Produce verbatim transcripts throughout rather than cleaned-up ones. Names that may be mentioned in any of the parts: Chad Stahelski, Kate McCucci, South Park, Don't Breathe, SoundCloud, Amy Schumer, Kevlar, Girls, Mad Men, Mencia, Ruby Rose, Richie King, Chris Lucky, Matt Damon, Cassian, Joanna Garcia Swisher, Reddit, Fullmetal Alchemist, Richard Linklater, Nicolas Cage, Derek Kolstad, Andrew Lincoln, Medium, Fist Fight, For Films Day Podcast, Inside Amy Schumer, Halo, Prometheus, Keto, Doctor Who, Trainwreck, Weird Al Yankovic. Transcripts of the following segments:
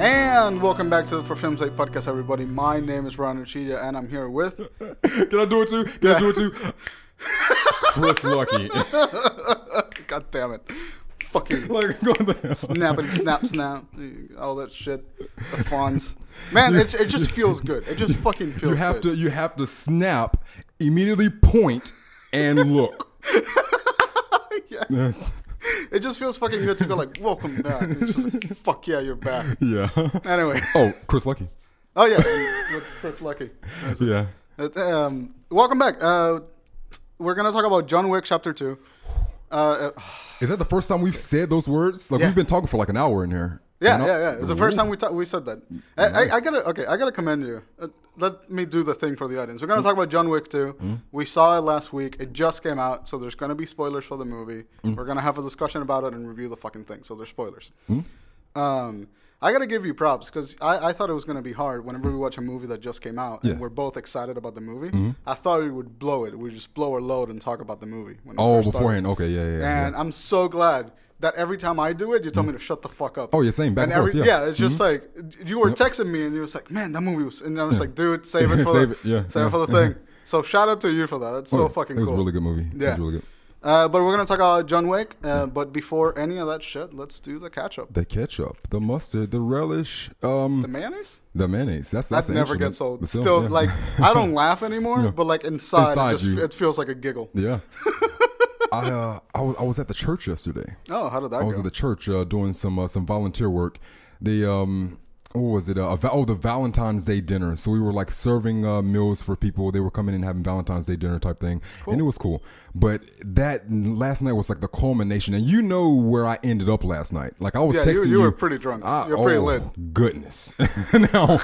And welcome back to the For Films Day Podcast, everybody. My name is Ron Archidia, and I'm here with... Can I do it too? Can I do it too? Chris Lucky. God damn it. Fucking like, go there. Snap and snap, snap. All that shit. The fonts. Man, it, it just feels good. It just fucking feels good. You have good. to You have to snap, immediately point, and look. Yes. Yes. It just feels fucking good to go like, welcome back. And it's just like, fuck yeah, you're back. Yeah. Anyway. Oh, Chris Lucky. Oh, yeah. Chris Lucky. That's yeah. It. Um, welcome back. Uh, we're going to talk about John Wick Chapter two. Uh, Is that the first time we've said those words? Like, yeah. We've been talking for like an hour in here. Yeah, yeah, yeah. It's the first time we ta- we said that. Nice. I, I, I gotta okay. I gotta commend you. Uh, let me do the thing for the audience. We're gonna mm. talk about John Wick two. Mm. We saw it last week. It just came out, so there's gonna be spoilers for the movie. Mm. We're gonna have a discussion about it and review the fucking thing. So there's spoilers. Mm. Um, I gotta give you props because I, I thought it was gonna be hard whenever we watch a movie that just came out and yeah. we're both excited about the movie. Mm. I thought we would blow it. We just blow our load and talk about the movie. When oh, beforehand. Started. Okay, yeah, yeah. And yeah. I'm so glad that every time I do it, you tell me to shut the fuck up. Oh, you're saying back and every, forth, yeah. yeah, it's just mm-hmm. like, you were texting me, and you was like, man, that movie was... And I was yeah. like, dude, save it for save the, it. Yeah. Save yeah. it for the thing. So shout out to you for that. That's oh, so fucking cool. It was cool. a really good movie. Yeah. It was really good. Uh, but we're going to talk about John Wick. Uh, but before any of that shit, let's do the ketchup. The ketchup, the mustard, the relish. Um, the mayonnaise? The mayonnaise. That's, that's that never gets old. Myself, Still, yeah. like, I don't laugh anymore, no. but like inside, inside it, just, it feels like a giggle. Yeah. I, uh, I was I was at the church yesterday. Oh, how did that I go? I was at the church uh, doing some uh, some volunteer work. The um, what was it? Uh, oh, the Valentine's Day dinner. So we were like serving uh, meals for people. They were coming in and having Valentine's Day dinner type thing, cool. and it was cool. But that last night was like the culmination, and you know where I ended up last night. Like I was yeah, texting you. You were pretty drunk. I, You're oh, pretty lit. Goodness. now,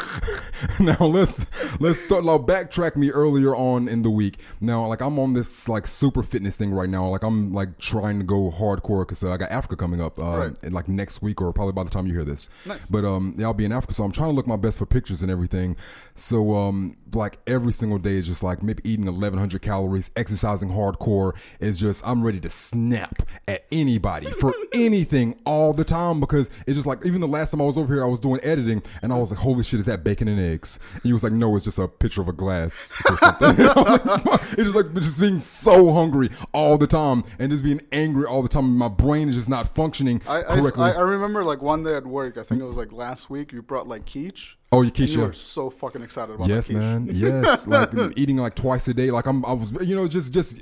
now let's let's start. Now backtrack me earlier on in the week. Now, like I'm on this like super fitness thing right now. Like I'm like trying to go hardcore because uh, I got Africa coming up uh, right. in, like next week or probably by the time you hear this. Nice. But um, yeah, I'll be in Africa. So I'm trying to look my best for pictures and everything. So um, like every single day is just like maybe eating eleven hundred calories, exercising hardcore. It's just I'm ready to snap at anybody for anything all the time because it's just like even the last time I was over here, I was doing editing and I was like, holy shit, is that bacon and eggs? And he was like, no, it's just a picture of a glass or something. It's just like just being so hungry all the time and just being angry all the time. My brain is just not functioning I, correctly. I, I remember like one day at work, I think it was like last week, you brought like quiche. Oh, your quiche. You were so fucking excited about yes, that quiche. Yes, man. Yes. Like eating like twice a day. Like I'm, I was, you know, just, just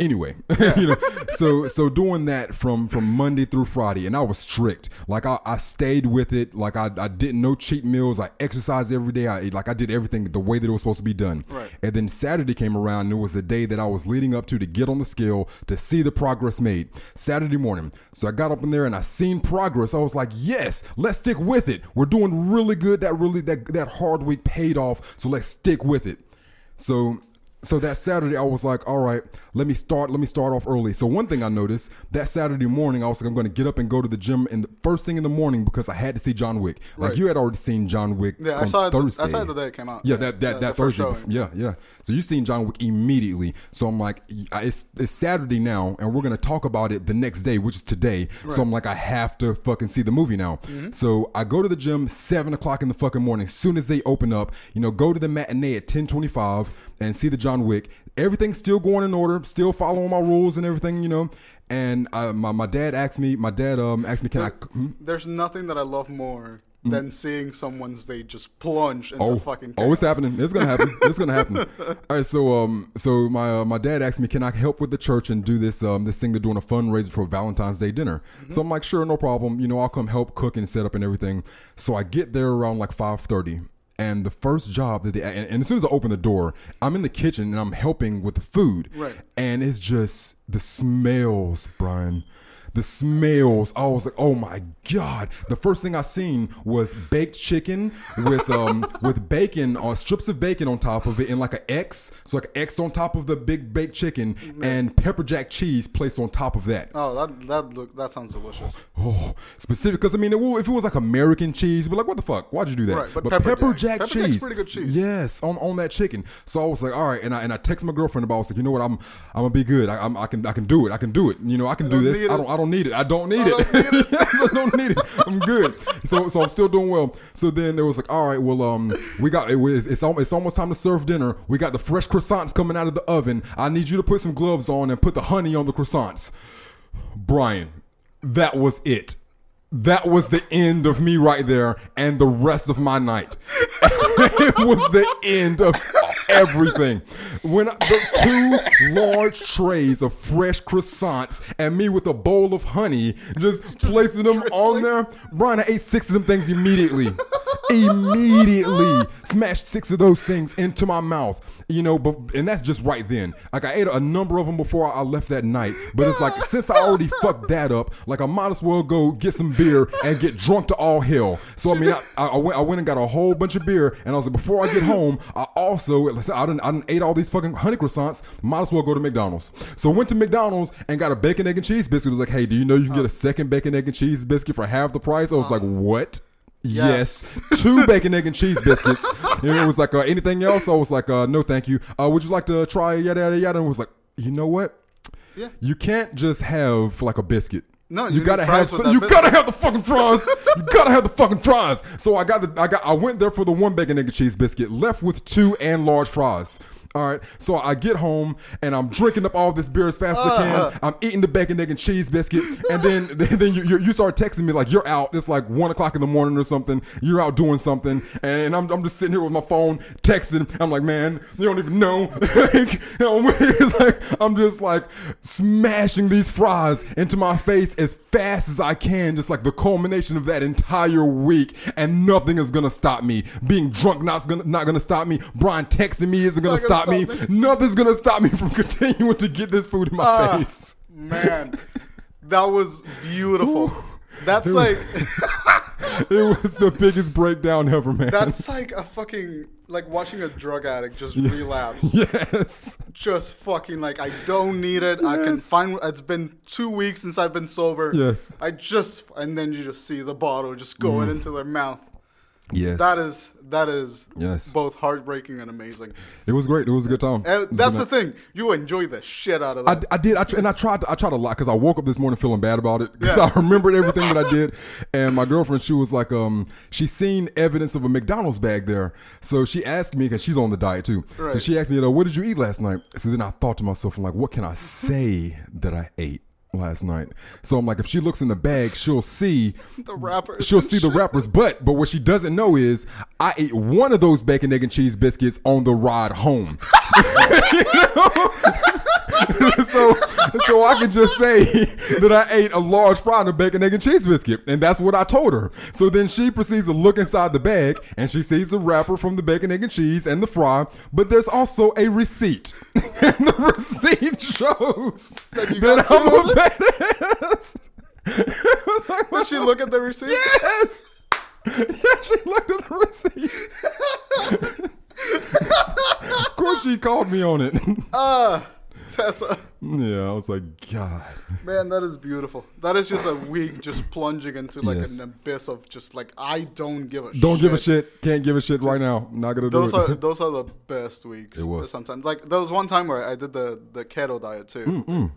anyway, yeah. you know, so, so doing that from, from Monday through Friday and I was strict. Like I, I stayed with it. Like I, I didn't no cheat meals. I exercised every day. I like I did everything the way that it was supposed to be done. Right. And then Saturday came around and it was the day that I was leading up to, to get on the scale, to see the progress made Saturday morning. So I got up in there and I seen progress. I was like, yes, let's stick with it. We're doing really good. That really, that, that hard week paid off. So let's stick with it. So, So that Saturday, I was like, all right, let me start. Let me start off early. So one thing I noticed that Saturday morning, I was like, I'm going to get up and go to the gym in the first thing in the morning because I had to see John Wick. Like right. you had already seen John Wick yeah, on I saw Thursday. The, I saw it the day it came out. Yeah, that that, yeah, that Thursday. Before, yeah, yeah. So you seen John Wick immediately. So I'm like, it's, it's Saturday now, and we're going to talk about it the next day, which is today. Right. So I'm like, I have to fucking see the movie now. Mm-hmm. So I go to the gym seven o'clock in the fucking morning. As soon as they open up, you know, go to the matinee at ten twenty-five and see the John John Wick. Everything's still going in order, still following my rules and everything, you know. And I, my, my dad asked me, my dad um asked me, can there, I... Hmm? There's nothing that I love more mm. than seeing someone's day just plunge into oh, fucking chaos. Oh, it's happening. It's going to happen. It's going to happen. All right, so um, so my uh, my dad asked me, can I help with the church and do this um this thing? They're doing a fundraiser for a Valentine's Day dinner. Mm-hmm. So I'm like, sure, no problem. You know, I'll come help cook and set up and everything. So I get there around like five thirty. And the first job that they, and, and as soon as I open the door, I'm in the kitchen and I'm helping with the food. Right. And it's just the smells, Brian. The smells. I was like, oh my God. The first thing I seen was baked chicken with um with bacon or uh, strips of bacon on top of it in like an X. So like an X on top of the big baked chicken mm. and pepper jack cheese placed on top of that. Oh, that that look that sounds delicious. Oh, oh specific because I mean it, if it was like American cheese, but like what the fuck? Why'd you do that? Right, but, but pepper, pepper jack, jack pepper cheese. Jack's pretty good cheese. Yes, on, on that chicken. So I was like, all right, and I and I text my girlfriend about it. I was like, you know what? I'm I'm gonna be good. I I'm, I can I can do it. I can do it. You know, I can I do this. I don't. I don't need it. I don't need I don't it. Need it. I don't need it. I'm good. So so I'm still doing well. So then there was like, all right, well, um, we got it was it's it's almost time to serve dinner. We got the fresh croissants coming out of the oven. I need you to put some gloves on and put the honey on the croissants. Brian, that was it. That was the end of me right there and the rest of my night. It was the end of everything. When I, the two large trays of fresh croissants and me with a bowl of honey, just, just placing them on there. Brian, I ate six of them things immediately. Immediately smashed six of those things into my mouth. You know, but and that's just right then. Like, I ate a number of them before I left that night. But it's like, since I already fucked that up, like, I might as well go get some beer and get drunk to all hell. So, I mean, I, I, I, went, I went and got a whole bunch of beer. And I was like, before I get home, I also, like I said, I done, I done ate all these fucking honey croissants. Might as well go to McDonald's. So, I went to McDonald's and got a bacon, egg, and cheese biscuit. It was like, hey, do you know you can get a second bacon, egg, and cheese biscuit for half the price? I was like, what? Yes, yes. Two bacon, egg, and cheese biscuits. And it was like, uh, anything else? I was like, uh, no, thank you. Uh, would you like to try yada, yada, yada? And it was like, you know what? Yeah. You can't just have like a biscuit. No, you, you gotta have. So, you biscuit. gotta have the fucking fries. You gotta have the fucking fries. So I got the. I got. I went there for the one bacon, egg, and cheese biscuit. Left with two and large fries. All right, so I get home and I'm drinking up all this beer as fast uh, as I can. I'm eating the bacon, egg, and cheese biscuit, and then then you, you you start texting me like you're out. It's like one o'clock in the morning or something. You're out doing something, and I'm I'm just sitting here with my phone texting. I'm like, man, you don't even know. Like, it's like I'm just like smashing these fries into my face as fast as I can. Just like the culmination of that entire week, and nothing is gonna stop me. Being drunk not gonna not gonna stop me. Brian texting me isn't gonna stop. Me. Nothing's gonna stop me from continuing to get this food in my uh, face. Man, that was beautiful. That's it like it was the biggest breakdown ever, man. That's like a fucking like watching a drug addict just yeah. relapse. Yes, just fucking like I don't need it. Yes. I can find. It's been two weeks since I've been sober. Yes, I just and then you just see the bottle just going mm. into their mouth. Yes, that is that is yes. both heartbreaking and amazing. It was great. It was a good time. And that's the thing. You enjoyed the shit out of that. I, I did, I, and I tried. To, I tried a lot because I woke up this morning feeling bad about it because yeah. I remembered everything that I did. And my girlfriend, she was like, um, she seen evidence of a McDonald's bag there, so she asked me because she's on the diet too. Right. So she asked me, you know, what did you eat last night? So then I thought to myself, I'm like, what can I say that I ate last night? So I'm like, if she looks in the bag, she'll see the wrappers. She'll see the wrappers. But but what she doesn't know is I ate one of those bacon, egg, and cheese biscuits on the ride home. You know? so so I can just say that I ate a large fry and a bacon, egg, and cheese biscuit. And that's what I told her. So then she proceeds to look inside the bag and she sees the wrapper from the bacon, egg, and cheese and the fry. But there's also a receipt. And the receipt shows that, that I'm a badass. Like, did she look at the receipt? Yes. Yeah, she looked at the receipt. Of course she called me on it. Uh Tessa. Yeah, I was like, God. Man, that is beautiful. That is just a week just plunging into like yes. an abyss of just like, I don't give a don't shit. Don't give a shit. Can't give a shit just, right now. Not going to do it. Are, those are the best weeks. It was. Sometimes. Like, there was one time where I did the, the keto diet too. Mm-mm.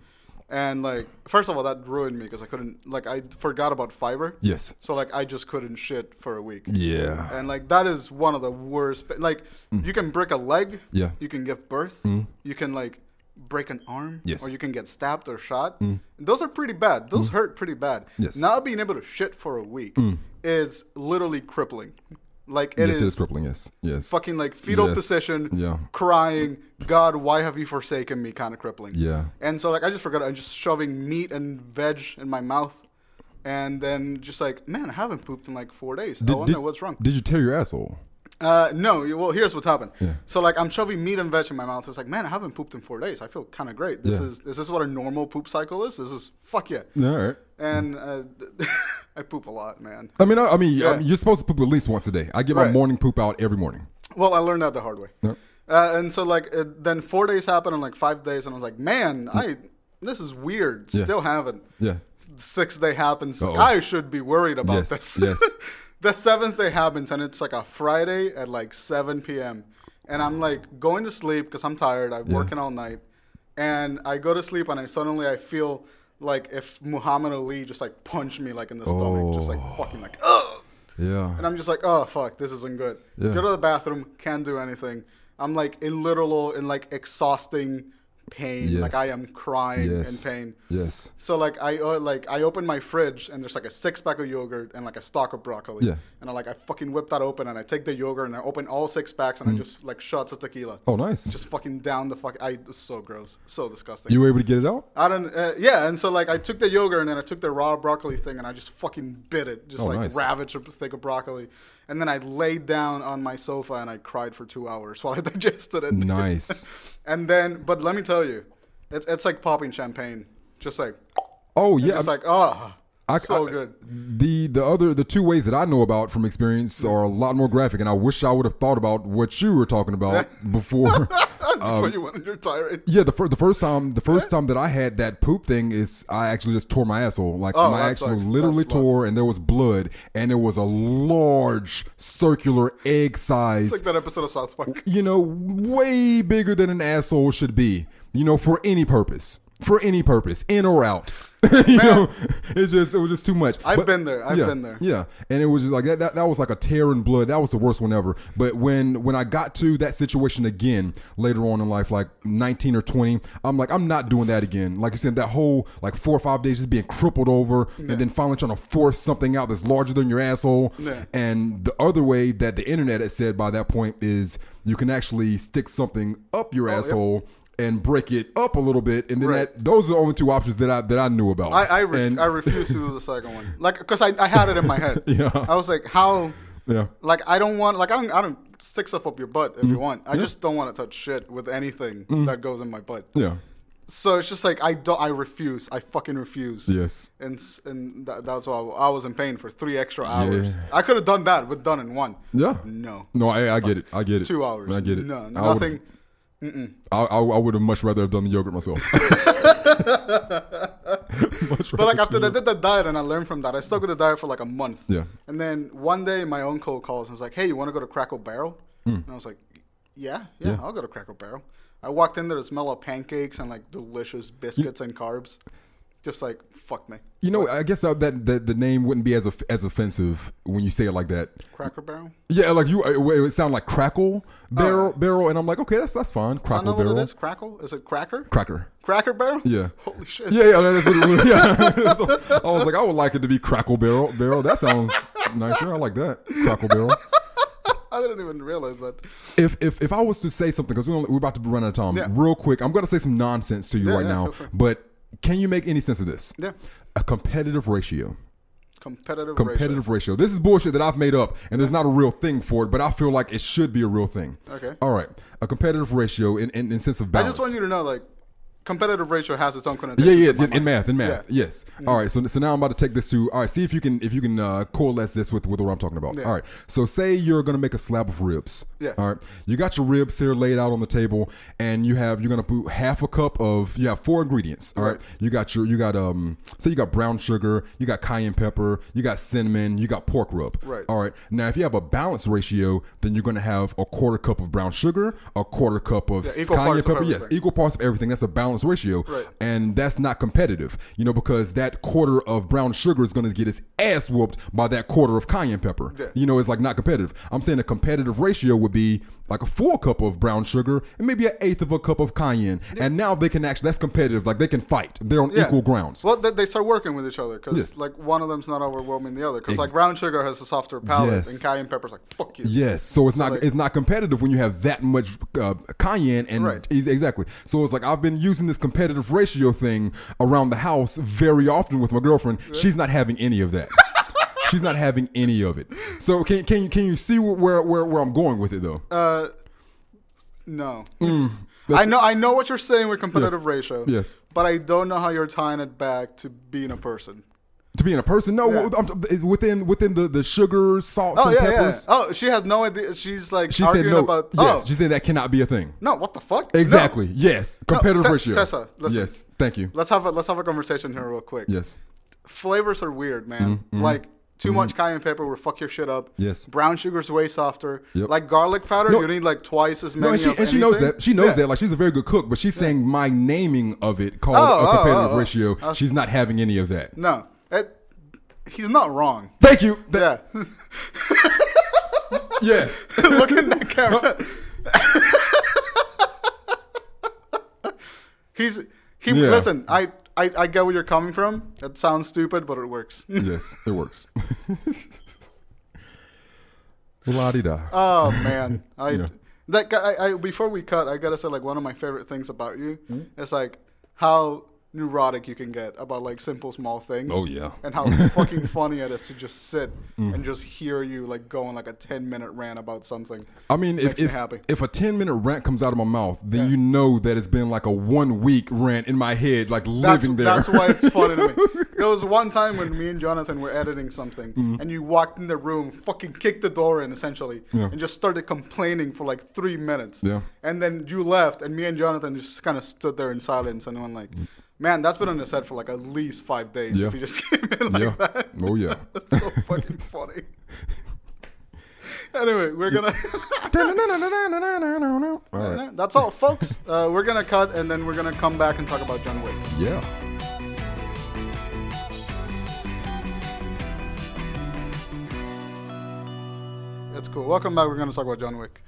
And like, first of all, that ruined me because I couldn't, like, I forgot about fiber. Yes. So like, I just couldn't shit for a week. Yeah. And like, that is one of the worst. Like, mm. you can break a leg. Yeah. You can give birth. Mm. You can like... break an arm, yes. or you can get stabbed or shot. Mm. Those are pretty bad. Those mm. hurt pretty bad. Yes. Not being able to shit for a week mm. is literally crippling. Like it, yes, is, it is crippling. Yes, yes. Fucking like fetal yes. position, yeah. crying, God, why have you forsaken me? Kind of crippling. Yeah. And so like I just forgot. I'm just shoving meat and veg in my mouth, and then just like, man, I haven't pooped in like four days. Did, I wonder did, what's wrong. Did you tear your asshole? Uh, no, well, here's what's happened. Yeah. So, like, I'm shoving meat and veg in my mouth. It's like, man, I haven't pooped in four days. I feel kind of great. This yeah. is, is this what a normal poop cycle is? This is, fuck yeah. All right. And uh, I poop a lot, man. I mean, I, I mean, yeah. I mean, you're supposed to poop at least once a day. I get my right. morning poop out every morning. Well, I learned that the hard way. Yep. Uh, and so, like, it, then four days happened and, like, five days. And I was like, man, mm. I this is weird. Yeah. Still haven't. Yeah. Sixth day happens. Uh-oh. I should be worried about yes. this. Yes, yes. The seventh day happens, and it's like a Friday at like seven p.m. And I'm like going to sleep because I'm tired. I'm yeah. working all night. And I go to sleep, and I suddenly I feel like if Muhammad Ali just like punched me like in the oh. stomach, just like fucking like ugh. Yeah. And I'm just like, oh fuck, this isn't good. Yeah. Go to the bathroom, can't do anything. I'm like in literal in like exhausting pain. Yes. Like I am crying yes. in pain. Yes. So like I uh, like I open my fridge and there's like a six pack of yogurt and like a stalk of broccoli. Yeah. And I like I fucking whip that open and I take the yogurt and I open all six packs and mm. I just like shots of tequila. Oh nice. Just fucking down the fuck. I it's so gross, so disgusting. You were able to get it out? I don't. Uh, yeah. And so like I took the yogurt and then I took the raw broccoli thing and I just fucking bit it, just oh, like nice. ravaged a stick of broccoli. And then I laid down on my sofa and I cried for two hours while I digested it. Nice. And then, but let me tell you, it's it's like popping champagne, just like oh yeah, it's like ah, oh, so I, good. The the other the two ways that I know about from experience are a lot more graphic, and I wish I would have thought about what you were talking about before. Before um, you went on your tirade. Yeah, the, fir- the first time the first time that I had that poop thing is I actually just tore my asshole. Like oh, my asshole sucks. literally that's tore, rough. And there was blood, and it was a large circular egg size. It's like that episode of South Park. You know, way bigger than an asshole should be. You know, for any purpose, for any purpose, in or out. you Man. know, it's just it was just too much. I've but, been there. I've yeah, been there. Yeah, and it was just like that, that. That was like a tear in blood. That was the worst one ever. But when when I got to that situation again later on in life, like nineteen or twenty, I'm like, I'm not doing that again. Like you said, that whole like four or five days just being crippled over, yeah. and then finally trying to force something out that's larger than your asshole. Yeah. And the other way that the internet has said by that point is you can actually stick something up your oh, asshole. Yep. And break it up a little bit, and then right. that, those are the only two options that I that I knew about. I I, re- and I refuse to do the second one, like because I, I had it in my head. yeah. I was like, how? Yeah. Like I don't want, like I don't I don't stick stuff up your butt if mm-hmm. you want. I yeah. just don't want to touch shit with anything mm-hmm. that goes in my butt. Yeah. So it's just like I don't. I refuse. I fucking refuse. Yes. And and that, that's why I was in pain for three extra hours. Yeah. I could have done that, but done in one. Yeah. No. No, I I get it. I get it. Two hours. I get it. No, no nothing. Mm-mm. I I, I would have much rather have done the yogurt myself. much but like after I did the diet and I learned from that, I stuck with the diet for like a month. Yeah. And then one day my uncle calls and was like, "Hey, you want to go to Cracker Barrel?" Mm. And I was like, "Yeah, yeah, yeah, I'll go to Cracker Barrel." I walked in there to smell of pancakes and like delicious biscuits you- and carbs. Just like fuck me. You know, I guess that that the name wouldn't be as of, as offensive when you say it like that. Cracker Barrel. Yeah, like you, it would sound like Crackle Barrel, oh. barrel, and I'm like, okay, that's that's fine. Crackle Barrel. What it is? Crackle? Is it Cracker? Cracker. Cracker Barrel. Yeah. Holy shit. Yeah, yeah. That's literally, yeah. So I was like, I would like it to be Crackle Barrel. Barrel. That sounds nicer. I like that. Crackle Barrel. I didn't even realize that. If if if I was to say something, because we're we're about to run out of time, yeah. real quick, I'm gonna say some nonsense to you yeah, right yeah, now, but. Can you make any sense of this? Yeah. A competitive ratio. Competitive, competitive ratio. ratio. This is bullshit that I've made up, and there's not a real thing for it, but I feel like it should be a real thing. Okay. All right. A competitive ratio in, in, in sense of balance. I just want you to know, like, competitive ratio has its own connotation. Yeah, yeah, yes, in math, in math. Yeah. Yes. Mm-hmm. All right. So, so now I'm about to take this to, all right, see if you can if you can uh, coalesce this with, with what I'm talking about. Yeah. All right. So say you're going to make a slab of ribs. Yeah. All right. You got your ribs here laid out on the table, and you have, you're going to put half a cup of, you have four ingredients. All right. right. You got your, you got, um, say you got brown sugar, you got cayenne pepper, you got cinnamon, you got pork rub. Right. All right. Now, if you have a balanced ratio, then you're going to have a quarter cup of brown sugar, a quarter cup of yeah, cayenne pepper. Of yes. Equal parts of everything. That's a balanced ratio, right. And that's not competitive, you know, because that quarter of brown sugar is going to get its ass whooped by that quarter of cayenne pepper. Yeah. You know, it's like not competitive. I'm saying a competitive ratio would be like a full cup of brown sugar and maybe an eighth of a cup of cayenne. Yeah. And now they can actually, that's competitive. Like they can fight. They're on yeah. equal grounds. Well, they start working with each other because yes. like one of them's not overwhelming the other because Ex- like brown sugar has a softer palate yes. and cayenne pepper's like, fuck you. Yes. So it's so not, like, it's not competitive when you have that much uh, cayenne and right. exactly. So it's like, I've been using this competitive ratio thing around the house very often with my girlfriend. Yeah. She's not having any of that. She's not having any of it. So can can you can you see where where where I'm going with it though? Uh, no. Mm, I know I know what you're saying with competitive yes. ratio. Yes. But I don't know how you're tying it back to being a person. To being a person? No, yeah. I'm, within within the, the sugar, salt, oh, and yeah, peppers. Yeah. Oh, she has no idea. She's like she arguing said no, about... Yes, oh. She said that cannot be a thing. No, what the fuck? Exactly. No. Yes. Competitive no, te- ratio. Tessa, listen. Yes, thank you. Let's have, a, let's have a conversation here real quick. Yes. Flavors are weird, man. Mm-hmm. Like, Too mm-hmm. much cayenne pepper will fuck your shit up. Yes. Brown sugar's way softer. Yep. Like garlic powder, no, you need like twice as many. No, and she, of and she knows that. She knows yeah. that. Like, she's a very good cook, but she's yeah. saying my naming of it called oh, a competitive oh, oh, oh. ratio. That's, she's not having any of that. No. It, he's not wrong. Thank you. That, yeah. yes. Look at that camera. he's he. Yeah. Listen, I. I, I get where you're coming from. That sounds stupid, but it works. yes, it works. La-di-da. Oh man, I yeah. that guy. I, I before we cut, I gotta say like one of my favorite things about you mm-hmm. is like how neurotic you can get about like simple small things. Oh yeah, and how fucking funny it is to just sit mm. and just hear you like go on like a ten minute rant about something. I mean, if if, me if a ten minute rant comes out of my mouth, then yeah. you know that it's been like a one week rant in my head, like that's, living there. That's why it's funny to me. There was one time when me and Jonathan were editing something, mm. and you walked in the room, fucking kicked the door in essentially, yeah. and just started complaining for like three minutes. Yeah, and then you left, and me and Jonathan just kind of stood there in silence, and went like. Mm. Man, that's been on the set for like at least five days yeah. if you just came in like yeah. that. Oh, yeah. That's so fucking funny. Anyway, we're going to... All right. That's all, folks. Uh, we're going to cut, and then we're going to come back and talk about John Wick. Yeah. That's cool. Welcome back. We're going to talk about John Wick.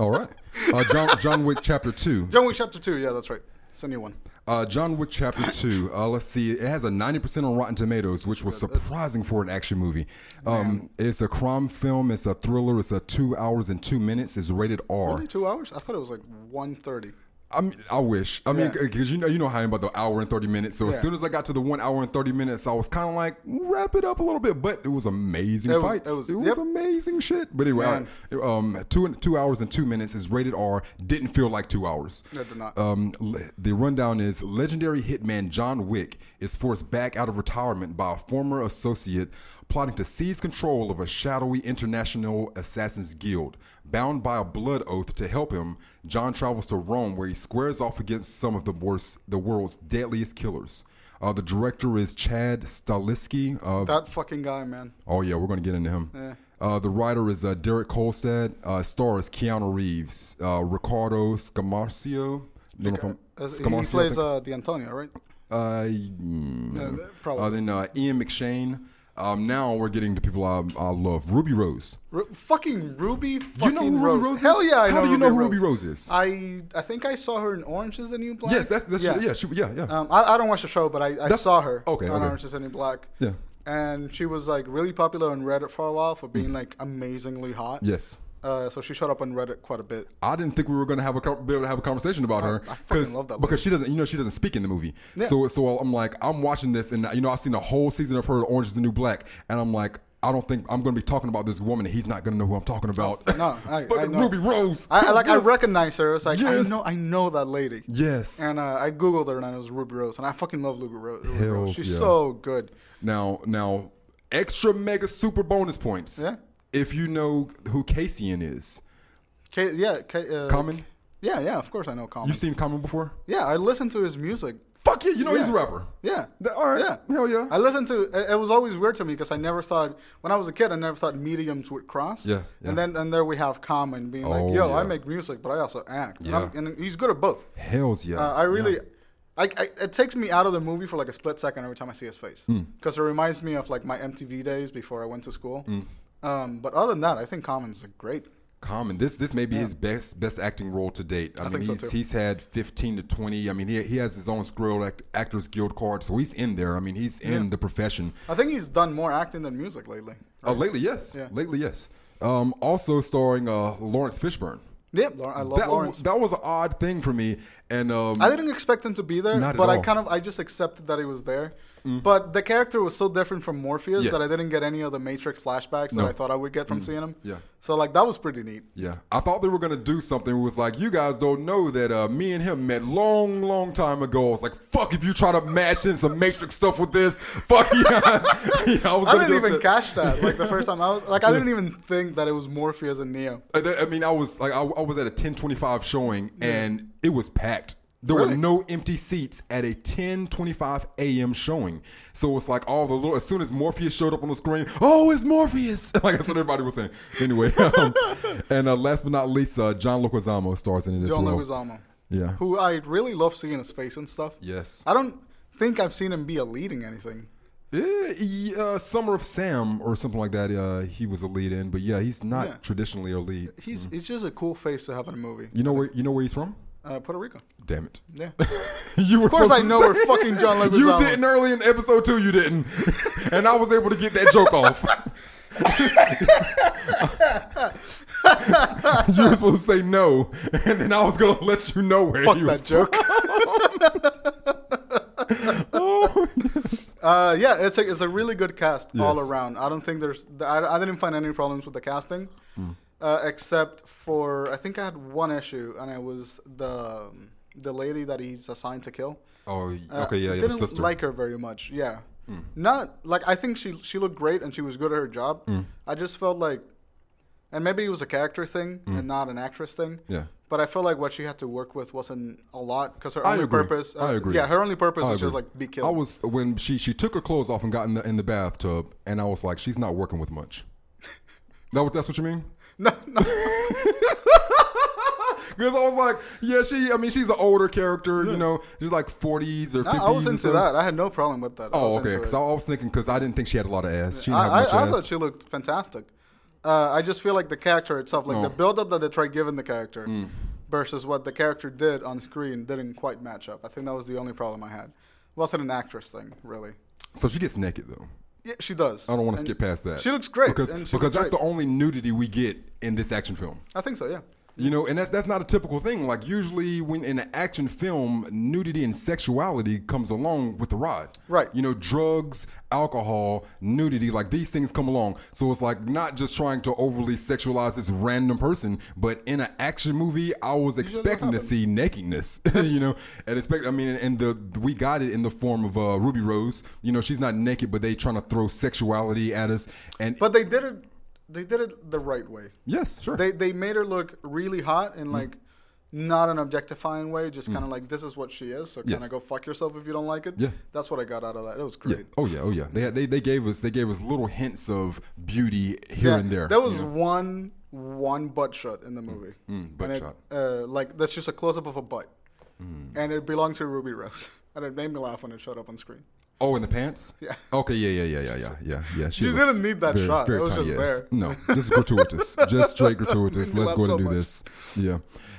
All right. Uh, John, John Wick Chapter two. John Wick Chapter two. Yeah, that's right. It's a new one. Uh, John Wick Chapter two. Uh, let's see. It has a ninety percent on Rotten Tomatoes, which was surprising for an action movie. Um, it's a crime film. It's a thriller. It's a two hours and two minutes. It's rated R. Really, two hours? I thought it was like one thirty. I mean, I wish. I mean, because yeah. you know, you know how I'm about the hour and thirty minutes. So yeah. as soon as I got to the one hour and thirty minutes, I was kind of like, wrap it up a little bit. But it was amazing it fights. Was, it was, it was yep. amazing shit. But anyway, I, um, two two hours and two minutes is rated R. Didn't feel like two hours. It did not. Um, le- the rundown is legendary hitman John Wick is forced back out of retirement by a former associate plotting to seize control of a shadowy international assassins guild. Bound by a blood oath to help him, John travels to Rome where he squares off against some of the, worst, the world's deadliest killers. Uh, the director is Chad Stahelski. Uh, that fucking guy, man. Oh, yeah, we're going to get into him. Yeah. Uh, the writer is uh, Derek Kolstad. Uh, stars Keanu Reeves, uh, Ricardo Scamarcio. Because, Scamarcio he plays uh, D'Antonio, right? Uh, mm, yeah, probably. Uh, then uh, Ian McShane. Um, now we're getting to people I, I love. Ruby Rose. Ru- fucking Ruby fucking you know who Rose. Ruby Rose is? Hell yeah, I How know How do you Ruby know who Ruby Rose. Rose is? I I think I saw her in Orange is the New Black. Yes, that's, that's yeah. She, yeah, she, yeah, yeah. Um, I, I don't watch the show, but I, I saw her okay, on okay. Orange is the New Black. Yeah. And she was like really popular on Reddit for a while for being mm. like amazingly hot. Yes. Uh, so she showed up on Reddit quite a bit. I didn't think we were going to have a be able to have a conversation about I, her I fucking love that because she doesn't, you know, she doesn't speak in the movie. Yeah. So so I'm like, I'm watching this, and you know, I've seen the whole season of her Orange is the New Black, and I'm like, I don't think I'm going to be talking about this woman, and he's not going to know who I'm talking about. No, I, but I know. Ruby Rose. I, I like yes. I recognize her. It's like yes. I know I know that lady. Yes. And uh, I googled her, and it was Ruby Rose, and I fucking love Ruby Rose. Ruby Rose. She's yeah. so good. Now now, extra mega super bonus points. Yeah. If you know who Cassian is. K- yeah. K- uh, Common? Yeah, yeah, of course I know Common. You've seen Common before? Yeah, I listened to his music. Fuck yeah, you know yeah. he's a rapper. Yeah. The, all right. Yeah. Hell yeah. I listened to, it was always weird to me because I never thought, when I was a kid, I never thought mediums would cross. Yeah. yeah. And then and there we have Common being oh, like, yo, yeah. I make music, but I also act. Yeah. And, and he's good at both. Hells yeah. Uh, I really... Yeah. I, I, it takes me out of the movie for like a split second every time I see his face. Because mm. it reminds me of like my M T V days before I went to school. Mm. Um, but other than that, I think Common's a great. Common, this this may be yeah. his best best acting role to date. I, I mean, think so he's, too. He's had fifteen to twenty. I mean, he he has his own Screen Act, Actors Guild card, so he's in there. I mean, he's in yeah. the profession. I think he's done more acting than music lately. Right? Uh, lately, yes. Yeah. Lately, yes. Um, also starring uh, Lawrence Fishburne. Yep, yeah, I love that, Lawrence. That was an odd thing for me, and um, I didn't expect him to be there, but all. I kind of I just accepted that he was there. Mm. But the character was so different from Morpheus yes. that I didn't get any of the Matrix flashbacks no. that I thought I would get from mm. seeing him. Yeah. So, like, that was pretty neat. Yeah. I thought they were going to do something. It was like, you guys don't know that uh, me and him met long, long time ago. I was like, fuck if you try to match in some Matrix stuff with this. Fuck you guys. yeah, I, was I didn't even that. catch that. Like, the first time I was, like, I yeah. didn't even think that it was Morpheus and Neo. I, I mean, I was, like, I, I was at a ten twenty-five showing, yeah. and it was packed. There really? were no empty seats at a ten twenty-five a.m. showing. So it's like all the little, as soon as Morpheus showed up on the screen, oh, it's Morpheus. Like that's what everybody was saying. Anyway, um, and uh, last but not least, uh, John Leguizamo stars in it as well. John Leguizamo. Yeah. Who I really love seeing his face and stuff. Yes. I don't think I've seen him be a lead in anything. Yeah, uh, Summer of Sam or something like that. Uh, he was a lead in, but yeah, he's not yeah. traditionally a lead. He's mm. It's just a cool face to have in a movie. You know where you know where he's from? Uh, Puerto Rico. Damn it. Yeah. you were of course I know where fucking John Leguizamo. You didn't early in episode two, you didn't. And I was able to get that joke off. You were supposed to say no, and then I was going to let you know where Fuck you were. Fuck that joke. oh, yes. uh, yeah, it's a, it's a really good cast yes. all around. I don't think there's... I, I didn't find any problems with the casting. Mm. Uh, except for, I think I had one issue, and it was the the lady that he's assigned to kill. Oh, okay, yeah, uh, yeah. I didn't sister. like her very much. Yeah, mm. not like I think she she looked great and she was good at her job. Mm. I just felt like, and maybe it was a character thing mm. and not an actress thing. Yeah. But I felt like what she had to work with wasn't a lot because her I only agree. purpose. Uh, I agree. Yeah, her only purpose I was agree. just like be killed. I was when she she took her clothes off and got in the in the bathtub, and I was like, she's not working with much. That that's what you mean? No, no. Because I was like, yeah, she, I mean, she's an older character, yeah. you know, she's like forties or fifties. I was into that. I had no problem with that. Oh, okay. Because I was thinking, because I didn't think she had a lot of ass. She didn't I, have much I, ass. I thought she looked fantastic. Uh, I just feel like the character itself, like oh. the buildup that they tried giving the character mm. versus what the character did on screen didn't quite match up. I think that was the only problem I had. It wasn't an actress thing, really. So she gets naked, though. Yeah, she does. I don't want to and skip past that. She looks great. Because, because that's great. the only nudity we get in this action film. I think so, yeah. You know, and that's that's not a typical thing. Like, usually when in an action film, nudity and sexuality comes along with the ride. Right. You know, drugs, alcohol, nudity, like these things come along. So it's like not just trying to overly sexualize this random person, but in an action movie, I was expecting to see nakedness, you know, and expect, I mean, and the we got it in the form of uh, Ruby Rose. You know, she's not naked, but they trying to throw sexuality at us. And But they did it. They did it the right way. Yes, sure. They they made her look really hot in like mm. not an objectifying way, just kind of mm. like this is what she is. So yes. kind of go fuck yourself if you don't like it. Yeah, that's what I got out of that. It was great. Yeah. Oh yeah, oh yeah. They they they gave us they gave us little hints of beauty here yeah. and there. There was you know? one one butt shot in the movie. Mm. Mm, butt and shot. It, uh, like that's just a close up of a butt, mm. and it belonged to Ruby Rose, and it made me laugh when it showed up on screen. Oh, in the pants? Yeah. Okay, yeah, yeah, yeah, yeah, yeah, yeah, yeah. She you didn't need that very, shot. Very it was just ass. there. No, this is gratuitous. Just straight gratuitous. Let's go ahead so and do much. this. Yeah.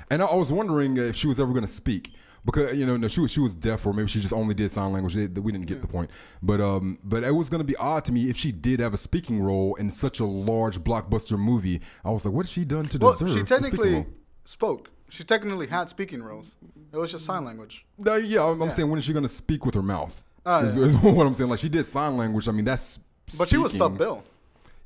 And I, I was wondering if she was ever going to speak. Because, you know, no, she was, she was deaf, or maybe she just only did sign language. We didn't get yeah. the point. But um, but it was going to be odd to me if she did have a speaking role in such a large blockbuster movie. I was like, what has she done to well, deserve a speaking role? She technically spoke. She technically had speaking roles. It was just sign language. Uh, yeah, I'm, yeah, I'm saying when is she going to speak with her mouth? Oh, is, yeah. is what I'm saying. Like, she did sign language. I mean, that's speaking. But she was Stub Bill.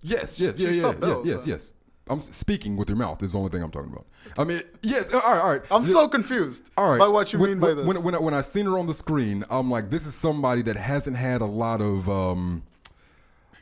Yes, yes, yeah, yeah, yeah, Bill, yeah, yes, so. yes. I'm speaking with your mouth is the only thing I'm talking about. I mean, yes, all right, all right. I'm this, so confused all right. by what you when, mean by when, this. When, when, I, when I seen her on the screen, I'm like, this is somebody that hasn't had a lot of... Um,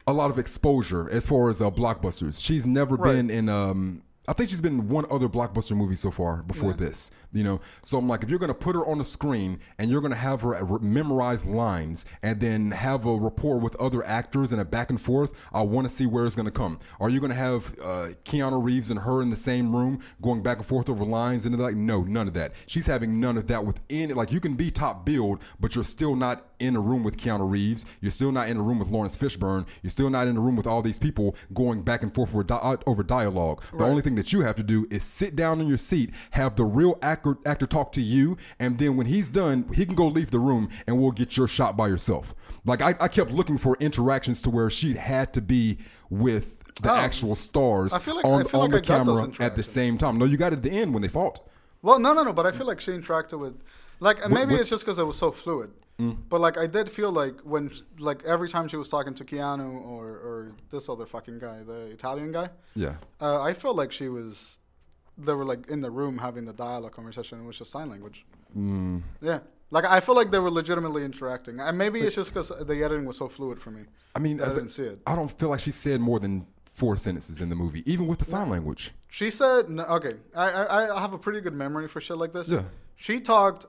a lot of exposure as far as uh, blockbusters. She's never right. been in... Um, I think she's been in one other blockbuster movie so far before yeah. this, you know. So I'm like, if you're going to put her on the screen and you're going to have her memorize lines and then have a rapport with other actors and a back and forth, I want to see where it's going to come. Are you going to have uh, Keanu Reeves and her in the same room going back and forth over lines? And they're like, no, none of that. She's having none of that within it. Like, you can be top billed, but you're still not in a room with Keanu Reeves. You're still not in a room with Lawrence Fishburne. You're still not in a room with all these people going back and forth di- over dialogue. The right. only thing that you have to do is sit down in your seat, have the real actor, actor talk to you, and then when he's done, he can go leave the room and we'll get your shot by yourself. Like, I, I kept looking for interactions to where she had to be with the oh. actual stars I feel like, on, I feel on like the I camera at the same time. No, you got it at the end when they fought. Well, no, no, no, but I feel like she interacted with... Like, and maybe what, what, it's just because it was so fluid. Mm. But, like, I did feel like when, like, every time she was talking to Keanu or, or this other fucking guy, the Italian guy. Yeah. Uh, I felt like she was, they were, like, in the room having the dialogue conversation. It was just sign language. Mm. Yeah. Like, I feel like they were legitimately interacting. And maybe but, it's just because the editing was so fluid for me. I mean, I didn't a, see it. I don't feel like she said more than four sentences in the movie, even with the sign no. language. She said, no, okay, I, I I have a pretty good memory for shit like this. Yeah. She talked...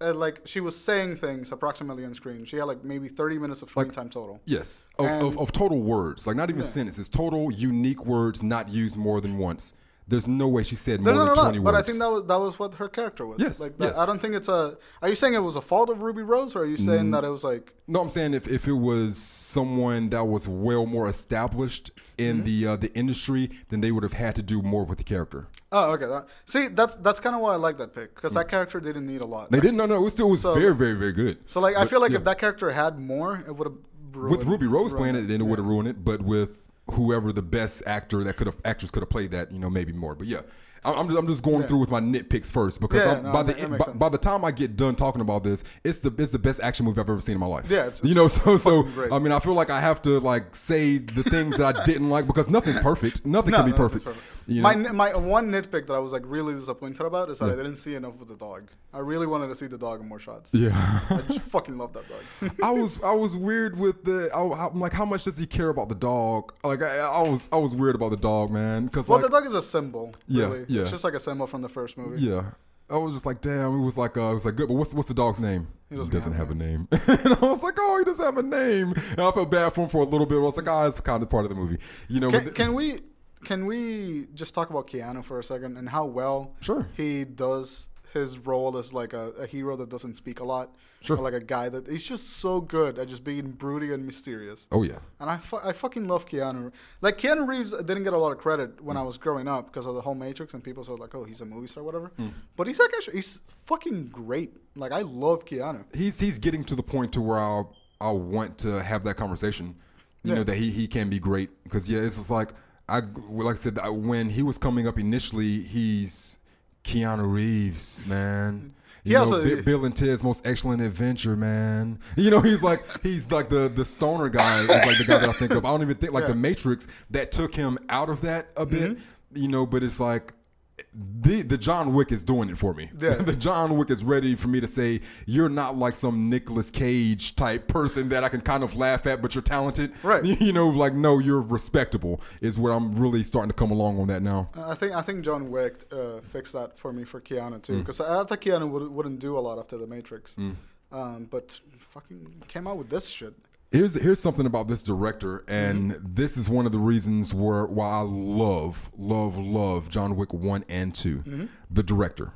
uh, like she was saying things approximately on screen. She had like maybe thirty minutes of screen like, time total. Yes, of, of, of total words, like not even yeah. sentences, total unique words not used more than once. There's no way she said more no, no, than no, twenty no. words. But I think that was that was what her character was. Yes, like that, yes. I don't think it's a... Are you saying it was a fault of Ruby Rose, or are you saying mm. that it was like... No, I'm saying if, if it was someone that was well more established in mm-hmm. the uh, the industry, then they would have had to do more with the character. Oh, okay. That, see, that's that's kind of why I like that pick, because mm. that character didn't need a lot. They didn't? No, no. It was still was so, very, very, very good. So like, but, I feel like yeah. if that character had more, it would have ruined it. With Ruby Rose playing it, then it would have yeah. ruined it, but with... whoever the best actor that could have actress could have played that, you know, maybe more. But yeah, I'm just, I'm just going yeah. through with my nitpicks first, because yeah, no, by the end, by, by the time I get done talking about this, it's the it's the best action movie I've ever seen in my life. Yeah, it's, you know, so so great. I mean, I feel like I have to like say the things that I didn't like, because nothing's perfect. Nothing no, can be no, perfect. perfect. You know? My my one nitpick that I was like really disappointed about is that yeah. I didn't see enough with the dog. I really wanted to see the dog in more shots. Yeah, I just fucking love that dog. I was I was weird with the I, I'm like, how much does he care about the dog? Like I, I was I was weird about the dog, man. Because well, like, the dog is a symbol. Really. Yeah. Yeah. It's just like a symbol from the first movie. Yeah, I was just like, damn. It was like, uh, it was like, good. But what's what's the dog's name? He doesn't, he doesn't have, have a name. And I was like, oh, he doesn't have a name. And I felt bad for him for a little bit. I was like, ah, oh, it's kind of part of the movie. You know? Can, the, can we can we just talk about Keanu for a second and how well sure. he does his role as like a, a hero that doesn't speak a lot, sure. or like a guy that he's just so good at just being broody and mysterious. Oh yeah, and I, fu- I fucking love Keanu. Like Keanu Reeves didn't get a lot of credit when mm. I was growing up because of the whole Matrix, and people said like, oh, he's a movie star, or whatever. Mm. But he's like actually, he's fucking great. Like I love Keanu. He's he's getting to the point to where I I want to have that conversation. You yeah. know that he he can be great, because yeah, it's just like I like I said when he was coming up initially, he's Keanu Reeves, man. You yeah, know, so, B- Bill and Ted's Most Excellent Adventure, man. You know, he's like he's like the, the stoner guy is like the guy that I think of. I don't even think like yeah. the Matrix that took him out of that a bit. Mm-hmm. You know, but it's like the the John Wick is doing it for me. Yeah. The John Wick is ready for me to say, you're not like some Nicolas Cage type person that I can kind of laugh at, but you're talented. Right. You know, like, no, you're respectable is where I'm really starting to come along on that now. I think I think John Wick uh, fixed that for me for Keanu, too, because mm. I thought Keanu would, wouldn't do a lot after The Matrix, mm. um, but fucking came out with this shit. Here's here's something about this director, and mm-hmm. this is one of the reasons where why I love, love, love John Wick one and two. Mm-hmm. The director.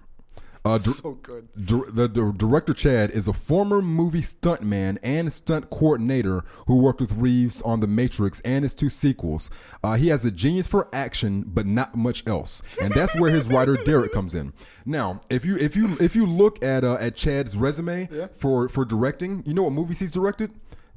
Uh, di- so good. Di- the, the director, Chad, is a former movie stuntman and stunt coordinator who worked with Reeves on The Matrix and his two sequels. Uh, he has a genius for action, but not much else, and that's where his writer Derek comes in. Now, if you if you if you look at uh, at Chad's resume yeah. for for directing, you know what movies he's directed?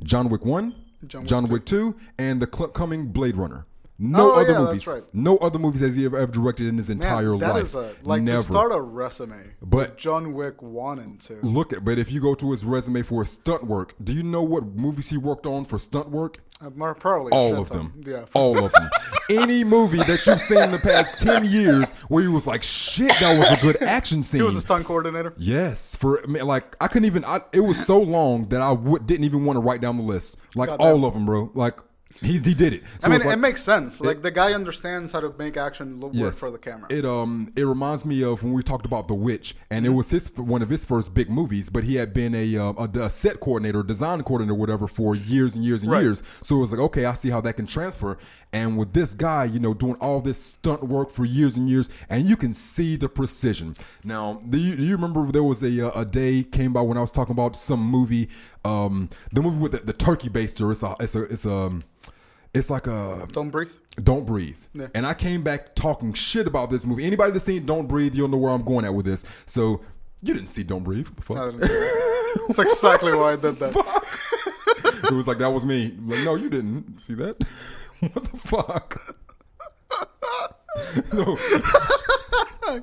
John Wick one, John, John Wick two, two and the cl- coming Blade Runner. No oh, other yeah, movies. That's right. No other movies has he ever, ever directed in his entire Man, that life. Is a, like Never. To start a resume. But John Wick one and two. Look at, but if you go to his resume for his stunt work, do you know what movies he worked on for stunt work? Uh, probably all of them. them. Yeah, all of them. Any movie that you've seen in the past ten years where you was like, shit, that was a good action scene. He was a stunt coordinator. Yes, for I mean, like I couldn't even. I, it was so long that I w- didn't even want to write down the list. Like God, all of them, bro. Like. He's, he did it. So I mean, it, like, it makes sense. Like it, the guy understands how to make action look yes, work for the camera. It um it reminds me of when we talked about The Witch, and it was his one of his first big movies. But he had been a uh, a, a set coordinator, design coordinator, whatever, for years and years and right. years. So it was like, okay, I see how that can transfer. And with this guy, you know, doing all this stunt work for years and years, and you can see the precision. Now, do you, do you remember there was a uh, a day came by when I was talking about some movie, um the movie with the, the turkey baster. It's a it's a it's a It's like a... Don't Breathe? Don't Breathe. Yeah. And I came back talking shit about this movie. Anybody that's seen Don't Breathe, you'll know where I'm going at with this. So, you didn't see Don't Breathe. What the fuck? I didn't see that. That's exactly why I did that. Fuck. It was like, that was me. Like, no, you didn't see that. What the fuck? So...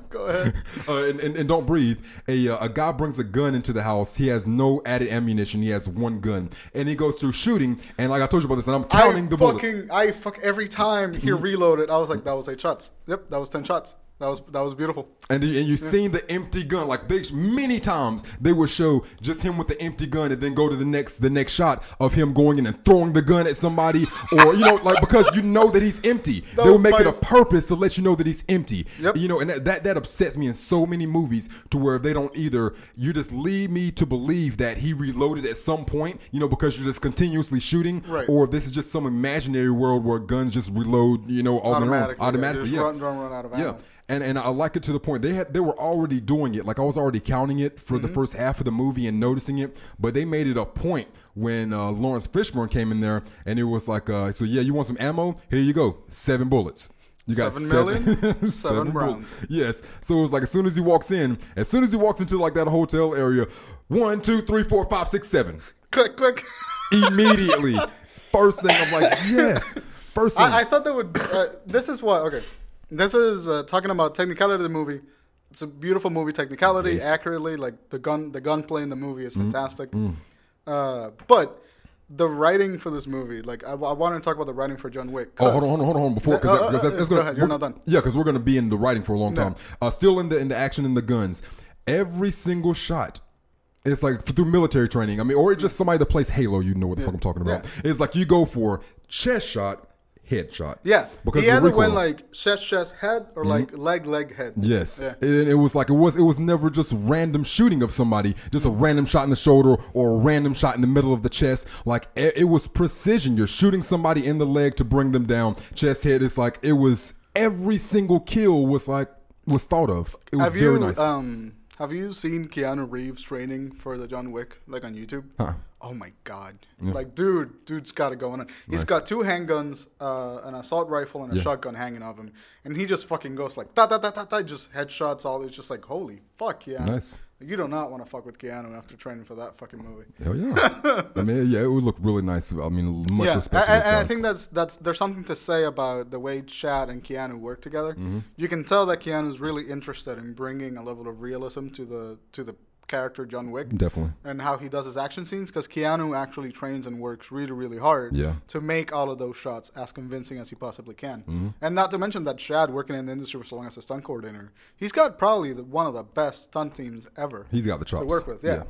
Go ahead. Uh, and, and, and Don't Breathe. A uh, a guy brings a gun into the house. He has no added ammunition. He has one gun, and he goes through shooting. And like I told you about this, and I'm counting I the fucking, bullets. I fuck every time he reloaded. I was like, that was eight shots. Yep, that was ten shots. That was that was beautiful. And you, and you yeah. seen the empty gun. Like, they many times they would show just him with the empty gun and then go to the next the next shot of him going in and throwing the gun at somebody, or you know, like, because you know that he's empty. That they would make my... it a purpose to let you know that he's empty. Yep. You know, and that, that that upsets me in so many movies, to where they don't either you just lead me to believe that he reloaded at some point, you know, because you're just continuously shooting, right. or if this is just some imaginary world where guns just reload, you know, all automatically. Their own, automatically. Yeah. Run, run, run out of ammo. Yeah. And and I like it to the point they had they were already doing it. Like, I was already counting it for mm-hmm. the first half of the movie and noticing it, but they made it a point when uh, Lawrence Fishburne came in there, and it was like, uh, so yeah, you want some ammo? Here you go, seven bullets. You got seven million, seven, seven rounds. Bullets. Yes. So it was like, as soon as he walks in, as soon as he walks into like that hotel area, one, two, three, four, five, six, seven. Click, click. Immediately, first thing I'm like, yes. First thing. I, I thought that would. Uh, this is what okay. This is uh, talking about technicality of the movie. It's a beautiful movie, technicality, yes. accurately. Like, the gun, the gunplay in the movie is fantastic. Mm-hmm. Uh, but the writing for this movie, like, I, I wanted to talk about the writing for John Wick. Oh, hold on, hold on, hold on, before because uh, uh, that's, that's go gonna. Ahead, you're not done. Yeah, because we're gonna be in the writing for a long no. time. Uh, still in the in the action and the guns, every single shot. It's like through military training. I mean, or just somebody that plays Halo. You know what the yeah. fuck I'm talking about. Yeah. It's like you go for chest shot. Headshot. Yeah. Because he either went like chest, chest, head, or mm-hmm. like leg, leg, head. Yes. Yeah. And it was like, it was it was never just random shooting of somebody, just a random shot in the shoulder or a random shot in the middle of the chest. Like, it, it was precision. You're shooting somebody in the leg to bring them down. Chest, head. It's like, it was, every single kill was like, was thought of. It was have very you, nice. Um, have you seen Keanu Reeves training for the John Wick, like on YouTube? Huh. Oh my God. Yeah. Like, dude, dude's got it going on. He's nice. Got two handguns, uh, an assault rifle, and a yeah. shotgun hanging off him. And he just fucking goes like, da da da da da, just headshots all. It's just like, holy fuck, yeah. Nice. You do not want to fuck with Keanu after training for that fucking movie. Hell yeah. I mean, yeah, it would look really nice. I mean, much yeah, respect I, to these And guys. I think that's, that's there's something to say about the way Chad and Keanu work together. Mm-hmm. You can tell that Keanu's really interested in bringing a level of realism to the to the character John Wick, definitely, and how he does his action scenes, because Keanu actually trains and works really really hard yeah. to make all of those shots as convincing as he possibly can. Mm-hmm. And not to mention that Chad, working in the industry for so long as a stunt coordinator, he's got probably the, one of the best stunt teams ever. He's got the chops to work with. Yeah, yeah.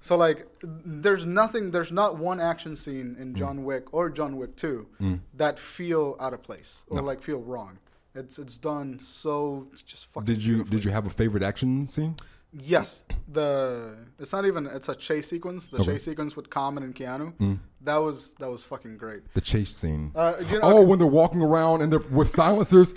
So like, there's nothing, there's not one action scene in John mm. Wick or John Wick two mm. that feel out of place or no. like feel wrong. It's it's done so just fucking. Did you did you have a favorite action scene? Yes, the it's not even it's a chase sequence. The okay. chase sequence with Common and Keanu, mm. that was that was fucking great. The chase scene. Uh, you know, oh, okay. when they're walking around and they're with silencers.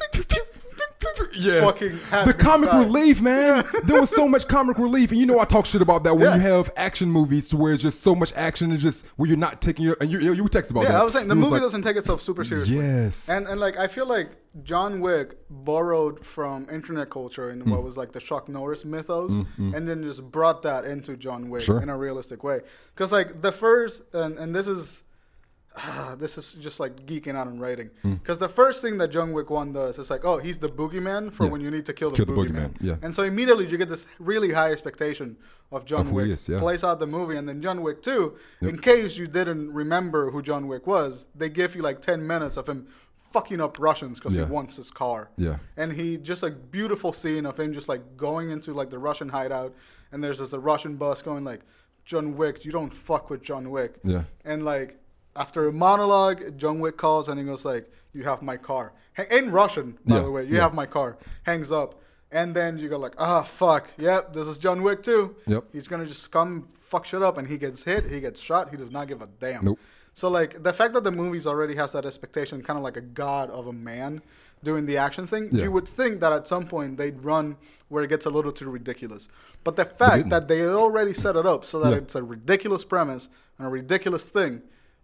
Yes, the comic died. Relief, man. There was so much comic relief, and you know I talk shit about that when yeah. you have action movies to where it's just so much action and just where you're not taking your and you you, you text about yeah, that. Yeah, I was saying the it movie like, doesn't take itself super seriously. Yes, and and like I feel like John Wick borrowed from internet culture and mm. what was like the Chuck Norris mythos, mm-hmm. and then just brought that into John Wick sure. in a realistic way. Because like the first and and this is. Ah, this is just like geeking out on writing. Because mm. the first thing that John Wick one does is like, oh, he's the boogeyman for yeah. when you need to kill the kill boogeyman. The boogeyman. Yeah. And so immediately you get this really high expectation of John of Wick. Is, yeah. Plays out the movie. And then John Wick two, yep. in case you didn't remember who John Wick was, they give you like ten minutes of him fucking up Russians because yeah. he wants his car. Yeah. And he just like beautiful scene of him just like going into like the Russian hideout. And there's this a Russian bus going like, John Wick, you don't fuck with John Wick. Yeah. And like, after a monologue, John Wick calls and he goes like, you have my car. In Russian, by yeah, the way. You yeah. have my car. Hangs up. And then you go like, ah, oh, fuck. Yep, this is John Wick too. Yep. He's going to just come fuck shit up. And he gets hit. He gets shot. He does not give a damn. Nope. So like the fact that the movies already has that expectation, kind of like a god of a man doing the action thing, yeah. you would think that at some point they'd run where it gets a little too ridiculous. But the fact they that they already set it up so that yeah. it's a ridiculous premise and a ridiculous thing,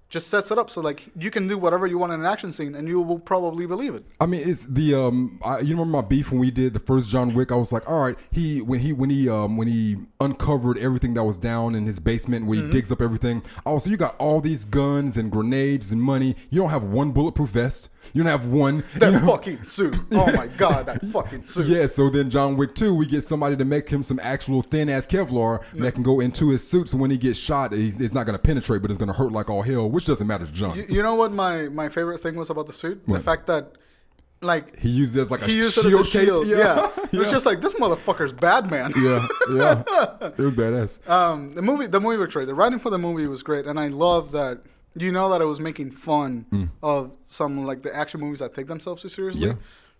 just sets it up so like you can do whatever you want in an action scene and you will probably believe it. I mean, it's the um, I, you remember my beef when we did the first John Wick? I was like, all right, he when he when he um when he uncovered everything that was down in his basement where he mm-hmm. digs up everything. Also, you got all these guns and grenades and money. You don't have one bulletproof vest. You don't have one. That you know? Fucking suit. Oh my God, that fucking suit. Yeah, so then John Wick two, we get somebody to make him some actual thin-ass Kevlar yeah. that can go into his suit, so when he gets shot, he's, it's not going to penetrate, but it's going to hurt like all hell, which doesn't matter to John. You, you know what my, my favorite thing was about the suit? What? The fact that like he used it as like a shield, it as a shield. Yeah. yeah. yeah. It was just like, this motherfucker's Batman. yeah, yeah. It was badass. Um, the movie, the movie was great. The writing for the movie was great, and I love that. You know that I was making fun mm. of some like the action movies that take themselves too seriously yeah.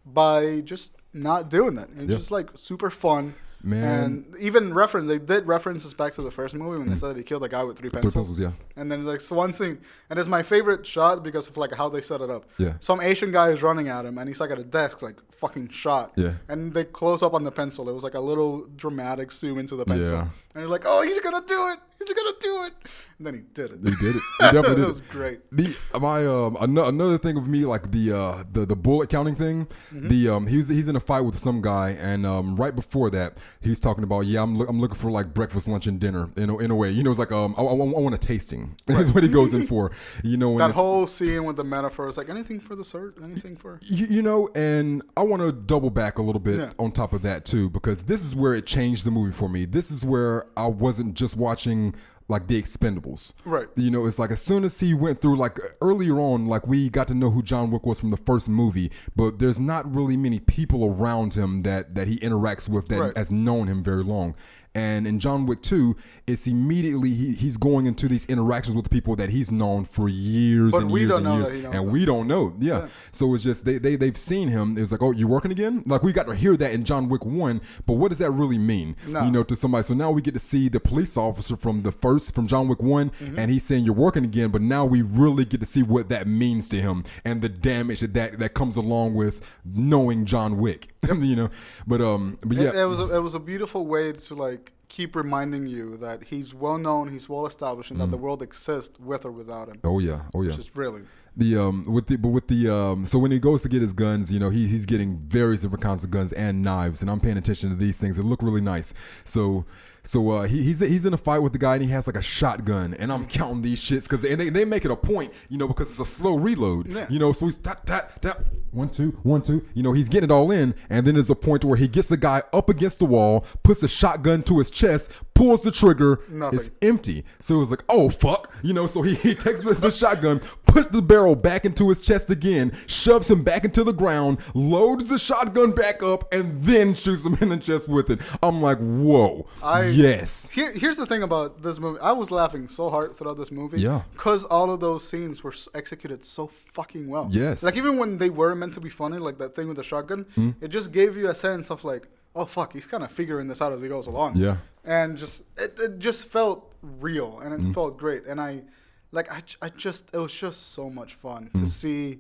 by just not doing that. It's yeah. just like super fun. Man. And even reference, they did references back to the first movie when mm. they said that he killed a guy with three pencils. Three pencils, yeah. And then like so one scene, and it's my favorite shot because of like how they set it up. Yeah. Some Asian guy is running at him, and he's like at a desk, like fucking shot. Yeah. And they close up on the pencil. It was like a little dramatic zoom into the pencil. Yeah. And you're like, oh, he's gonna do it. He's gonna do it. And then he did it. He did it. He definitely did it. It was great. The my um another thing with me, like the uh the, the bullet counting thing. Mm-hmm. The um he's he's in a fight with some guy, and um right before that. He's talking about, yeah, I'm, lo- I'm looking for like breakfast, lunch, and dinner in a, in a way. You know, it's like, um, I, I, I want a tasting. Right. That's what he goes in for. You know, that whole scene with the metaphor is like, anything for the dessert, anything for. You, you know, and I want to double back a little bit yeah. on top of that too, because this is where it changed the movie for me. This is where I wasn't just watching like the Expendables. Right. You know, it's like as soon as he went through, like earlier on, like we got to know who John Wick was from the first movie, but there's not really many people around him that, that he interacts with that right. has known him very long. And in John Wick two, it's immediately he, he's going into these interactions with people that he's known for years but and years and years. And them. we don't know. Yeah. yeah. So it's just they, they, they've seen him. It was like, oh, you're working again? Like we got to hear that in John Wick one. But what does that really mean, no. you know, to somebody? So now we get to see the police officer from the first, from John Wick one. Mm-hmm. And he's saying you're working again. But now we really get to see what that means to him and the damage that, that comes along with knowing John Wick, you know. But, um, but yeah. It, it, was a, it was a beautiful way to like. keep reminding you that he's well-known, he's well-established, and mm. that the world exists with or without him. Oh, yeah. Oh, yeah. Which is really... The um with the but with the um so when he goes to get his guns, you know, he he's getting various different kinds of guns and knives, and I'm paying attention to these things. They look really nice. So so uh he he's he's in a fight with the guy, and he has like a shotgun, and I'm counting these shits because and they, they make it a point, you know, because it's a slow reload. Yeah. You know, so he's tap tap tap one two one two. You know, he's getting it all in, and then there's a point where he gets the guy up against the wall, puts the shotgun to his chest, pulls the trigger, Nothing. it's empty. So it was like, oh fuck, you know. So he he takes the, the shotgun, puts the barrel back into his chest again, shoves him back into the ground, loads the shotgun back up, and then shoots him in the chest with it. I'm like, whoa, I, yes. Here, here's the thing about this movie. I was laughing so hard throughout this movie yeah. because all of those scenes were executed so fucking well. Yes. Like, even when they were meant to be funny, like that thing with the shotgun, mm-hmm. it just gave you a sense of like, oh, fuck, he's kind of figuring this out as he goes along. Yeah. And just it, it just felt real, and it mm-hmm. felt great. And I... Like, I, I just, it was just so much fun mm. to see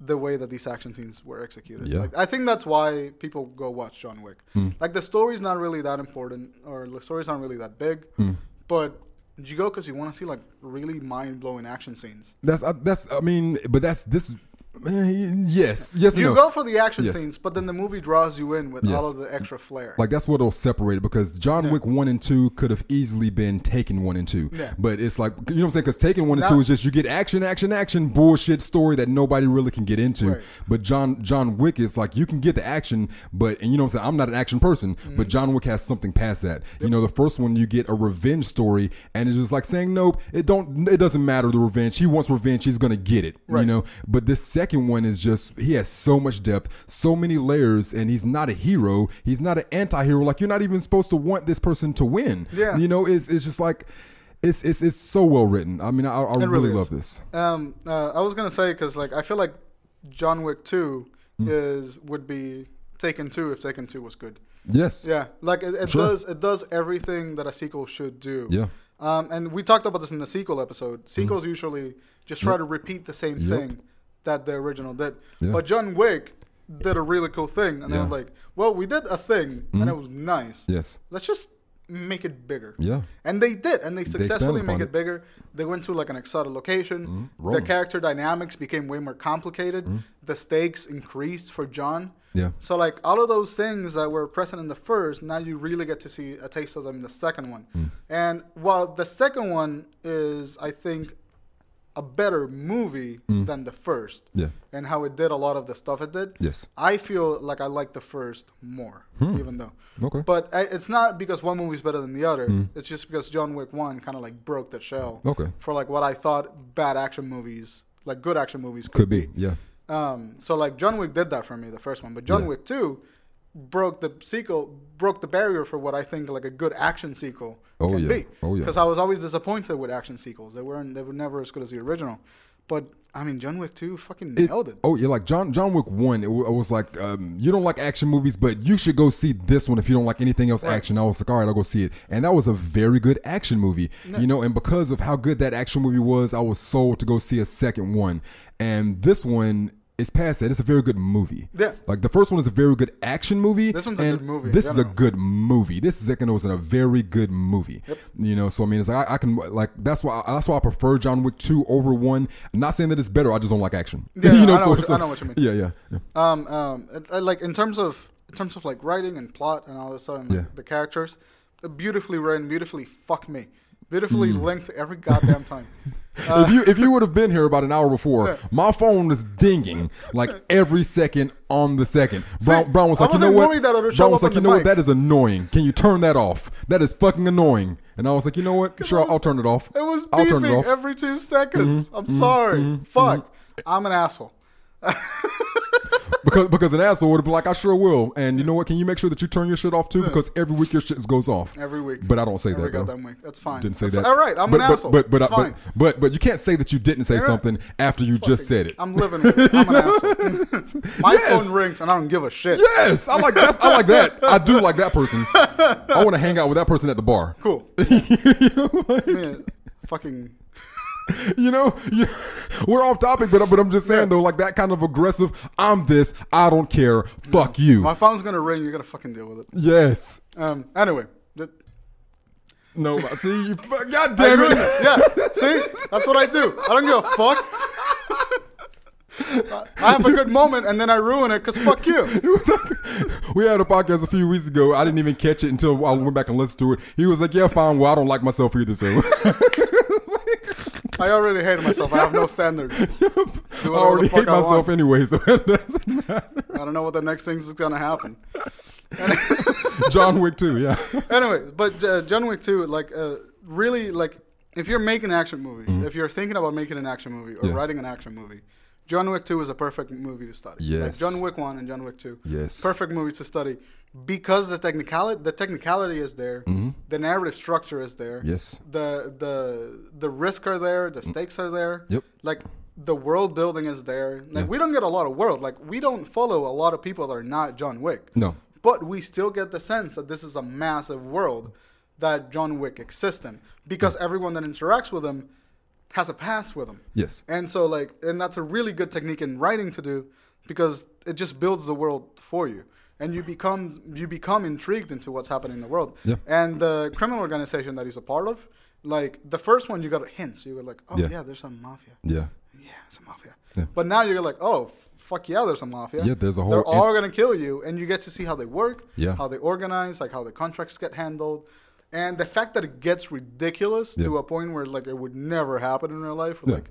the way that these action scenes were executed. Yeah. Like, I think that's why people go watch John Wick. Mm. Like, the story's not really that important, or the story's not really that big, mm. but you go because you want to see, like, really mind-blowing action scenes. That's, uh, that's I mean, but that's, this, uh, yes, yes You no. go for the action yes. scenes, but then the movie draws you in with yes. all of the extra flair. Like, that's what'll separate it, because John yeah. Wick one and two could have easily been Taken one and two. Yeah. But it's like, you know what I'm saying? Because Taken one and now, two is just, you get action, action, action, bullshit story that nobody really can get into. Right. But John John Wick is like, you can get the action, but, and you know what I'm saying? I'm not an action person, mm. but John Wick has something past that. Yep. You know, the first one, you get a revenge story, and it's just like saying, nope, it don't, it doesn't matter the revenge. He wants revenge, he's going to get it, right. you know? But this second Second one is just, he has so much depth, so many layers, and he's not a hero, he's not an anti-hero. Like, you're not even supposed to want this person to win. Yeah, you know, it's it's just like it's it's, it's so well written. I mean, I, I really, really love this. Um, uh, I was gonna say, because like I feel like John Wick two mm. is would be Taken two if Taken two was good. Yes. Yeah, like it, it sure. does it does everything that a sequel should do. Yeah. Um, and we talked about this in the sequel episode. Sequels mm. usually just try yep. to repeat the same yep. thing that the original did. Yeah. But John Wick did a really cool thing. And yeah. they were like, well, we did a thing mm-hmm. and it was nice. Yes. Let's just make it bigger. Yeah. And they did. And they successfully they make it, it bigger. They went to like an exotic location. Mm-hmm. The character dynamics became way more complicated. Mm-hmm. The stakes increased for John. Yeah. So like all of those things that were present in the first, now you really get to see a taste of them in the second one. Mm. And while the second one is, I think, a better movie mm. than the first, yeah. and how it did a lot of the stuff it did. Yes, I feel like I like the first more, hmm. even though. Okay, but I, it's not because one movie is better than the other. Mm. It's just because John Wick One kind of like broke the shell. Okay, for like what I thought bad action movies, like good action movies, could, could be. be. Yeah, Um, so like John Wick did that for me, the first one, but John yeah. Wick two broke the sequel, broke the barrier for what I think like a good action sequel oh, can yeah. be. Oh yeah. Because I was always disappointed with action sequels; they weren't, they were never as good as the original. But I mean, John Wick two fucking nailed it. it. Oh yeah, like John John Wick one, it, w- it was like um, you don't like action movies, but you should go see this one if you don't like anything else right. action. I was like, all right, I'll go see it, and that was a very good action movie, no. you know. And because of how good that action movie was, I was sold to go see a second one, and this one. It's past that. It's a very good movie. Yeah. Like, the first one is a very good action movie. This one's and a good movie. This is a good movie. This second was a very good movie. Yep. You know, so, I mean, it's like, I, I can, like, that's why that's why I prefer John Wick two over one. I'm not saying that it's better. I just don't like action. Yeah, you know, I, know so, what, so, I know what you mean. Yeah, yeah. yeah. Um, um, it, I, like, in terms of, in terms of, like, writing and plot and all this stuff, and yeah. the, the characters, beautifully written, beautifully, fuck me. Beautifully mm. linked every goddamn time. Uh, if you if you would have been here about an hour before, yeah. my phone was dinging like every second on the second. See, Brown, Brown was like, you know what? Brown was like, you know mic. what? That is annoying. Can you turn that off? That is fucking annoying. And I was like, you know what? Sure, was, I'll turn it off. It was I'll turn it off. Every two seconds. Mm-hmm, I'm mm-hmm, sorry. Mm-hmm, Fuck. Mm-hmm. I'm an asshole. Because because an asshole would be like, I sure will. And you know what? Can you make sure that you turn your shit off too? Yeah. Because every week your shit goes off. Every week. But I don't say every that. Every goddamn week. That's fine. Didn't say That's, that. All right. I'm but, an but, asshole. But but, but, I, but but but you can't say that you didn't say You're something right. after you Fuck just it. said it. I'm living with it. I'm an asshole. My yes. phone rings and I don't give a shit. Yes. I like that. I like that. I do like that person. I want to hang out with that person at the bar. Cool. You know, like, Man, fucking. You know, you, we're off topic, but, but I'm just saying, yeah. though, like that kind of aggressive, I'm this, I don't care, fuck no. you. My phone's going to ring, you're going to fucking deal with it. Yes. Um. Anyway. The, no, see, you, God damn it. it. Yeah, see, that's what I do. I don't give a fuck. I have a good moment and then I ruin it because fuck you. Like, we had a podcast a few weeks ago. I didn't even catch it until I went back and listened to it. He was like, yeah, fine. Well, I don't like myself either, so. I already hate myself. Yes. I have no standards. Yep. I already hate I myself anyway, so it doesn't matter. I don't know what the next thing is going to happen. John Wick two, yeah. Anyway, but uh, John Wick two, like, uh, really, like, if you're making action movies, mm-hmm. if you're thinking about making an action movie or yeah. writing an action movie, John Wick two is a perfect movie to study. Yes. Like John Wick one and John Wick two. Yes. Perfect movies to study because the technicality the technicality is there. Mm-hmm. The narrative structure is there. Yes. The the the risks are there. The stakes are there. Yep. Like the world building is there. Like yeah. we don't get a lot of world. Like we don't follow a lot of people that are not John Wick. No. But we still get the sense that this is a massive world that John Wick exists in because yeah. everyone that interacts with him has a past with them. Yes. And so like, and that's a really good technique in writing to do because it just builds the world for you and you become, you become intrigued into what's happening in the world. Yeah. And the criminal organization that he's a part of, like the first one, you got hints. You were like, oh yeah, yeah there's some mafia. Yeah. Yeah, it's a mafia. Yeah. But now you're like, oh, fuck yeah, there's a mafia. Yeah, there's a whole... They're all in- going to kill you. And you get to see how they work, yeah. how they organize, like how the contracts get handled. And the fact that it gets ridiculous yeah. to a point where, like, it would never happen in real life. With, yeah. like,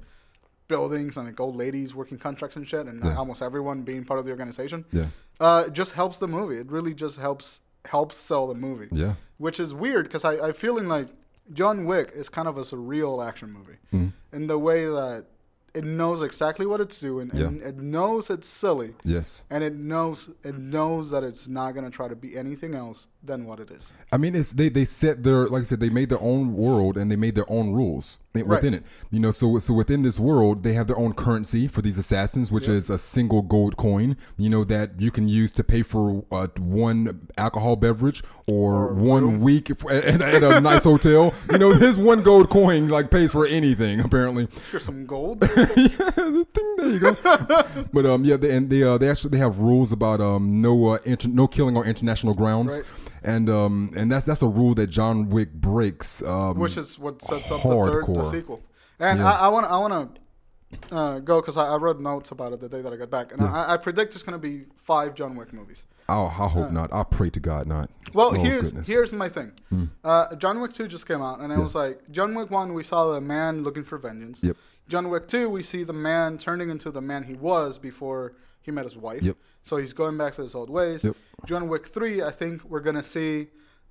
buildings and, like, old ladies working contracts and shit. And yeah. almost everyone being part of the organization. Yeah. Uh, just helps the movie. It really just helps helps sell the movie. Yeah. Which is weird because I, I feel like John Wick is kind of a surreal action movie. Mm-hmm. In the way that it knows exactly what it's doing. And yeah. it knows it's silly. Yes. And it knows it knows that it's not going to try to be anything else than what it is. I mean, it's they, they set their, like I said, they made their own world and they made their own rules within right. it. You know, so so within this world, they have their own currency for these assassins, which yeah. is a single gold coin, you know, that you can use to pay for uh, one alcohol beverage or, or one room. week at, at, at a nice hotel. You know, his one gold coin, like, pays for anything, apparently. Here's some gold. Yeah, there you go. But um, yeah, they, and they uh, they actually they have rules about um no uh, inter- no killing on international grounds, right. and um and that's that's a rule that John Wick breaks, um, which is what sets hardcore. up the third the sequel. And yeah. I want I want to uh, go because I, I wrote notes about it the day that I got back, and yeah. I, I predict there's gonna be five John Wick movies. Oh, I hope uh, not. I pray to God not. Well, oh, here's goodness. here's my thing. Mm. Uh, John Wick two just came out, and it yeah. was like John Wick one. We saw the man looking for vengeance. Yep. John Wick two, we see the man turning into the man he was before he met his wife. Yep. So he's going back to his old ways. Yep. John Wick three, I think we're going to see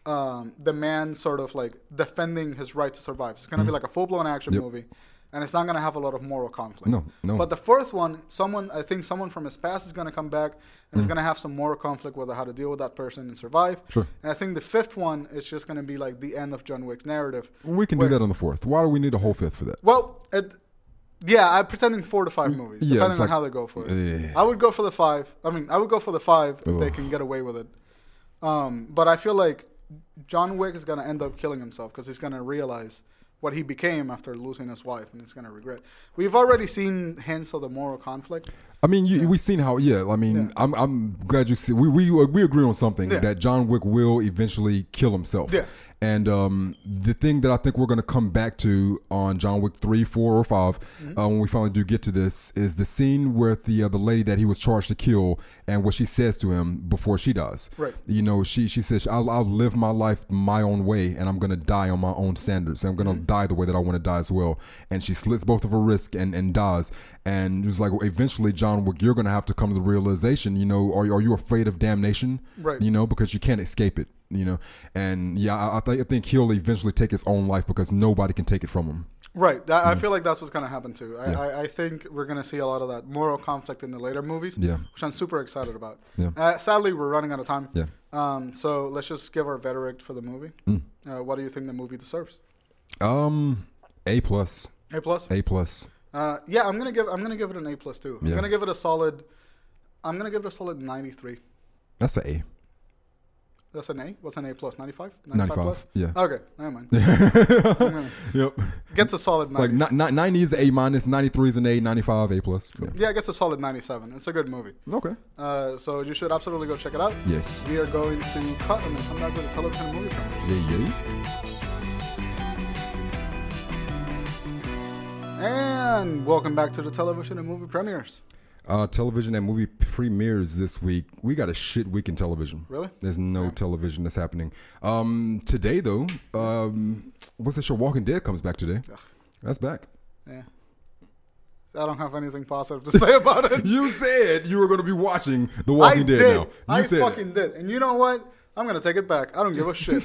um, the man sort of like defending his right to survive. It's going to mm-hmm. be like a full-blown action yep. movie. and it's not going to have a lot of moral conflict. No, no. But the fourth one, someone, I think someone from his past is going to come back, and mm. it's going to have some moral conflict whether how to deal with that person and survive. Sure. And I think the fifth one is just going to be like the end of John Wick's narrative. We can where, do that on the fourth. Why do we need a whole fifth for that? Well, it, yeah, I'm pretending four to five movies, yeah, depending like, on how they go for it. Yeah. I would go for the five. I mean, I would go for the five if Ugh. they can get away with it. Um, but I feel like John Wick is going to end up killing himself because he's going to realize what he became after losing his wife, and he's going to regret. We've already seen hints of the moral conflict. I mean, you, yeah. we've seen how, yeah, I mean, yeah. I'm I'm glad you see, we we, we agree on something, yeah. that John Wick will eventually kill himself. Yeah. And um, the thing that I think we're going to come back to on John Wick three, four, or five, mm-hmm. uh, when we finally do get to this, is the scene with the uh, the lady that he was charged to kill and what she says to him before she dies. Right. You know, she she says, I'll, I'll live my life my own way, and I'm going to die on my own standards. I'm going to mm-hmm. die the way that I want to die as well. And she slits both of her wrists and, and dies. And it was like, well, eventually, John Wick, you're going to have to come to the realization, you know, are, are you afraid of damnation? Right. You know, because you can't escape it. You know, and yeah, I, I, th- I think he'll eventually take his own life because nobody can take it from him. Right. I, mm-hmm. I feel like that's what's going to happen too. I, yeah. I, I think we're going to see a lot of that moral conflict in the later movies, yeah. which I'm super excited about. Yeah. Uh, sadly, we're running out of time. Yeah. Um. So let's just give our verdict for the movie. Mm. Uh, what do you think the movie deserves? Um, A plus. A plus. A plus. Uh, yeah, I'm gonna give I'm gonna give it an A plus too. I'm yeah. gonna give it a solid. I'm gonna give it a solid ninety-three. That's an A. That's an A? What's an A plus? ninety-five? ninety-five, ninety-five plus? Yeah. Okay, never mind. Never mind. Yep. Gets a solid ninety. Like n- n- ninety is A minus, ninety-three is an A, ninety-five, A plus. Cool. Yeah, it gets a solid ninety-seven. It's a good movie. Okay. Uh, so you should absolutely go check it out. Yes. We are going to cut and then come back with a television movie channel. Yeah, yeah. And welcome back to the television and movie premieres. Uh, television and movie premieres this week. We got a shit week in television. Really? There's no yeah. television that's happening. Um, today, though, um, what's the show? Walking Dead comes back today. Ugh. That's back. Yeah. I don't have anything positive to say about it. You said you were going to be watching The Walking I Dead did. now. You I said fucking it. did. And you know what? I'm going to take it back. I don't give a shit.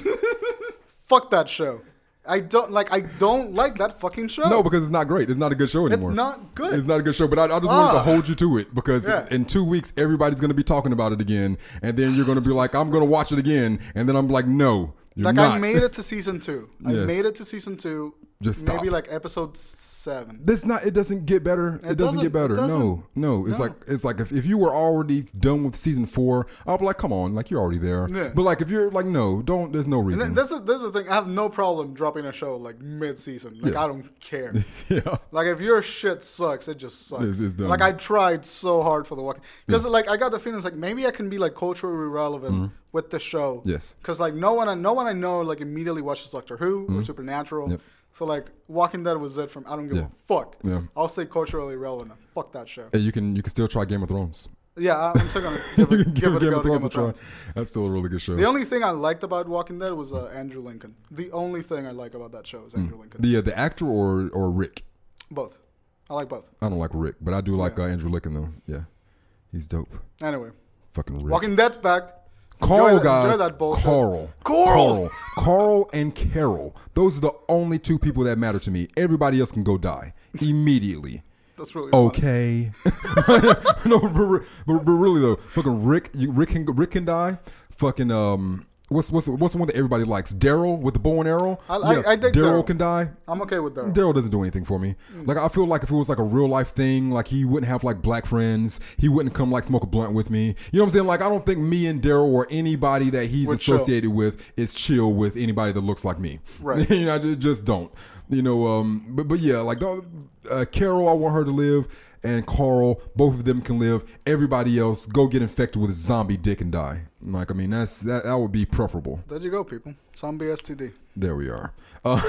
Fuck that show. I don't like. I don't like that fucking show. No, because it's not great. It's not a good show anymore. It's not good. It's not a good show. But I, I just ah. wanted to hold you to it because yeah. in two weeks everybody's going to be talking about it again, and then you're going to be like, "I'm going to watch it again," and then I'm like, "No, you're like, not." I made it to season two. Yes. I made it to season two. Just stop. Maybe like episode seven. That's not. It doesn't get better. It, it doesn't, doesn't get better. It doesn't. No, no. It's no. like it's like if, if you were already done with season four, I'll be like, come on, like you're already there. Yeah. But like if you're like, no, don't. There's no reason. And this is this is the thing. I have no problem dropping a show like mid season. Like yeah. I don't care. yeah. Like if your shit sucks, it just sucks. It's, it's done. Like I tried so hard for The Walking Dead because yeah. like I got the feeling like maybe I can be like culturally relevant. Mm-hmm. With the show, yes, because like no one, I, no one I know like immediately watches Doctor Who mm-hmm. or Supernatural, yep. so like Walking Dead was it from I don't give yeah. a fuck. Yeah. I'll say culturally relevant. Fuck that show. Hey, you can you can still try Game of Thrones. Yeah, I'm still gonna give it, give give it Game a go. Of Thrones to Game of Thrones. Try. That's still a really good show. The only thing I liked about Walking Dead was uh, Andrew Lincoln. The only thing I like about that show is Andrew mm. Lincoln. The uh, the actor or or Rick. Both, I like both. I don't like Rick, but I do like yeah. uh, Andrew Lincoln though. Yeah, he's dope. Anyway, fucking Rick. Walking Dead's back. Carl, enjoy guys, that, that Carl, Carl, Carl, and Carol. Those are the only two people that matter to me. Everybody else can go die immediately. That's really okay. No, but, but, but really though, fucking Rick, you, Rick can Rick can die. Fucking um, what's what's what's the one that everybody likes? Daryl with the bow and arrow. I, yeah, I, I dig Daryl can die. I'm okay with Daryl. Daryl doesn't do anything for me. Mm. Like I feel like if it was like a real life thing, like he wouldn't have like black friends. He wouldn't come like smoke a blunt with me. You know what I'm saying? Like I don't think me and Daryl or anybody that he's We're associated chill. with is chill with anybody that looks like me. Right? You know, I just don't. You know, um, but but yeah, like uh, Carol, I want her to live. And Carl, both of them can live. Everybody else, go get infected with a zombie dick and die. Like, I mean, that's that, that would be preferable. There you go, people. Zombie S T D. There we are. Uh,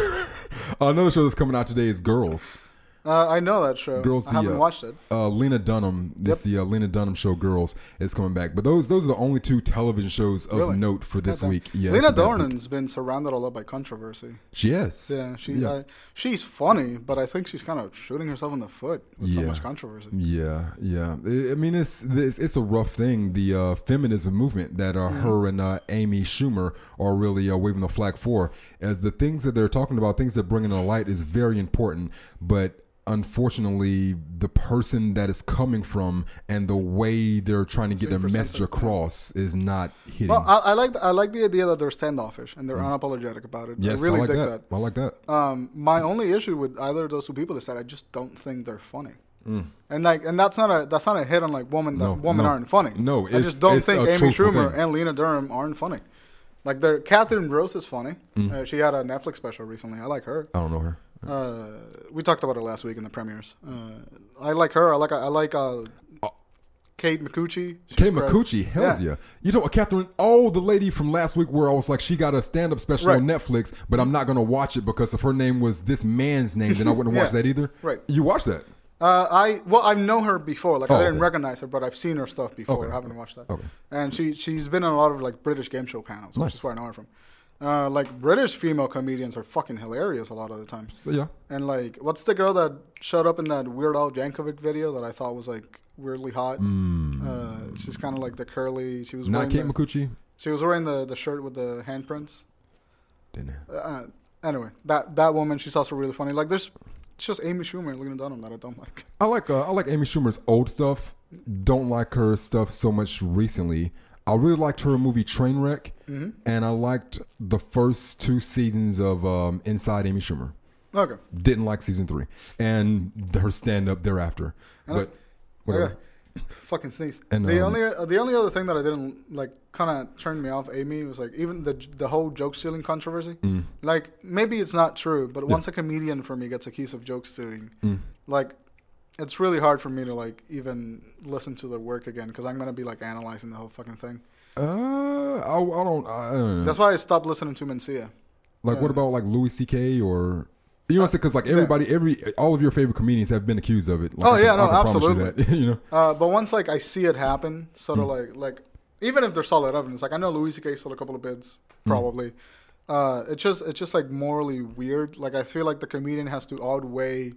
another show that's coming out today is Girls. Uh, I know that show. Girls, I the, haven't uh, watched it. Uh, Lena Dunham. It's yep. the uh, Lena Dunham show Girls is coming back. But those those are the only two television shows of really? note for this week. Yes, Lena Dunham's been surrounded a lot by controversy. She is. Yeah, she, yeah. Uh, she's funny, but I think she's kind of shooting herself in the foot with yeah. so much controversy. Yeah, yeah. I mean, it's it's, it's a rough thing. The uh, feminism movement that uh, yeah. her and uh, Amy Schumer are really uh, waving the flag for, as the things that they're talking about, things that bring in the light is very important, but unfortunately, the person that is coming from and the way they're trying to get their message across is not hitting. Well, I, I like the, I like the idea that they're standoffish and they're mm. unapologetic about it. Yes, I really I like dig that. that. I like that. Um, my only issue with either of those two people is that I just don't think they're funny. Mm. And like, and that's not a that's not a hit on like women that no, women no. aren't funny. No, it's, I just don't think Amy Schumer and Lena Dunham aren't funny. Like, they're Catherine Rose is funny. Mm. Uh, she had a Netflix special recently. I like her. I don't know her. Uh, we talked about her last week in the premieres. Uh, I like her. I like. I like. Uh, Kate McCucci. Kate McCucci, hells yeah. yeah. You know, Catherine, oh, the lady from last week where I was like, she got a stand-up special right. on Netflix, but I'm not going to watch it because if her name was this man's name, then I wouldn't yeah. watch that either. Right. You watched that? Uh, I Well, I know her before. Like, oh, I didn't okay. recognize her, but I've seen her stuff before. Okay. I haven't watched that. Okay. And she, she's been on a lot of, like, British game show panels, nice. Which is where I know her from. Uh, like, British female comedians are fucking hilarious a lot of the time. So, yeah. And, like, what's the girl that showed up in that Weird Al Yankovic video that I thought was, like, weirdly hot? Mm. Uh, she's kind of like the curly... She was Not Kate the, McCucci? She was wearing the, the shirt with the handprints. Didn't uh, Anyway, that, that woman, she's also really funny. Like, there's... It's just Amy Schumer and Lena Dunham that I don't like. I like, uh, I like Amy Schumer's old stuff. Don't like her stuff so much recently. I really liked her movie Trainwreck, mm-hmm. and I liked the first two seasons of um, Inside Amy Schumer. Okay. Didn't like season three, and her stand-up thereafter. And but whatever. Okay. Fucking sneeze. And, the um, only the only other thing that I didn't like, kind of turned me off Amy was like even the the whole joke stealing controversy. Mm. Like maybe it's not true, but once yeah. a comedian for me gets accused of joke stealing, mm. like. It's really hard for me to, like, even listen to the work again because I'm going to be, like, analyzing the whole fucking thing. Uh, I, I, don't, I don't know. That's why I stopped listening to Mencia. Like, uh, what about, like, Louis C K or... You know what I'm saying? Because, like, everybody, yeah. every, all of your favorite comedians have been accused of it. Like, oh, yeah, I, no, I absolutely. You, that, you know? Uh, but once, like, I see it happen, sort of, mm. like, like, even if there's solid evidence, like, I know Louis C K stole a couple of bids, probably. Mm. Uh, it's just, it's just, like, morally weird. Like, I feel like the comedian has to outweigh...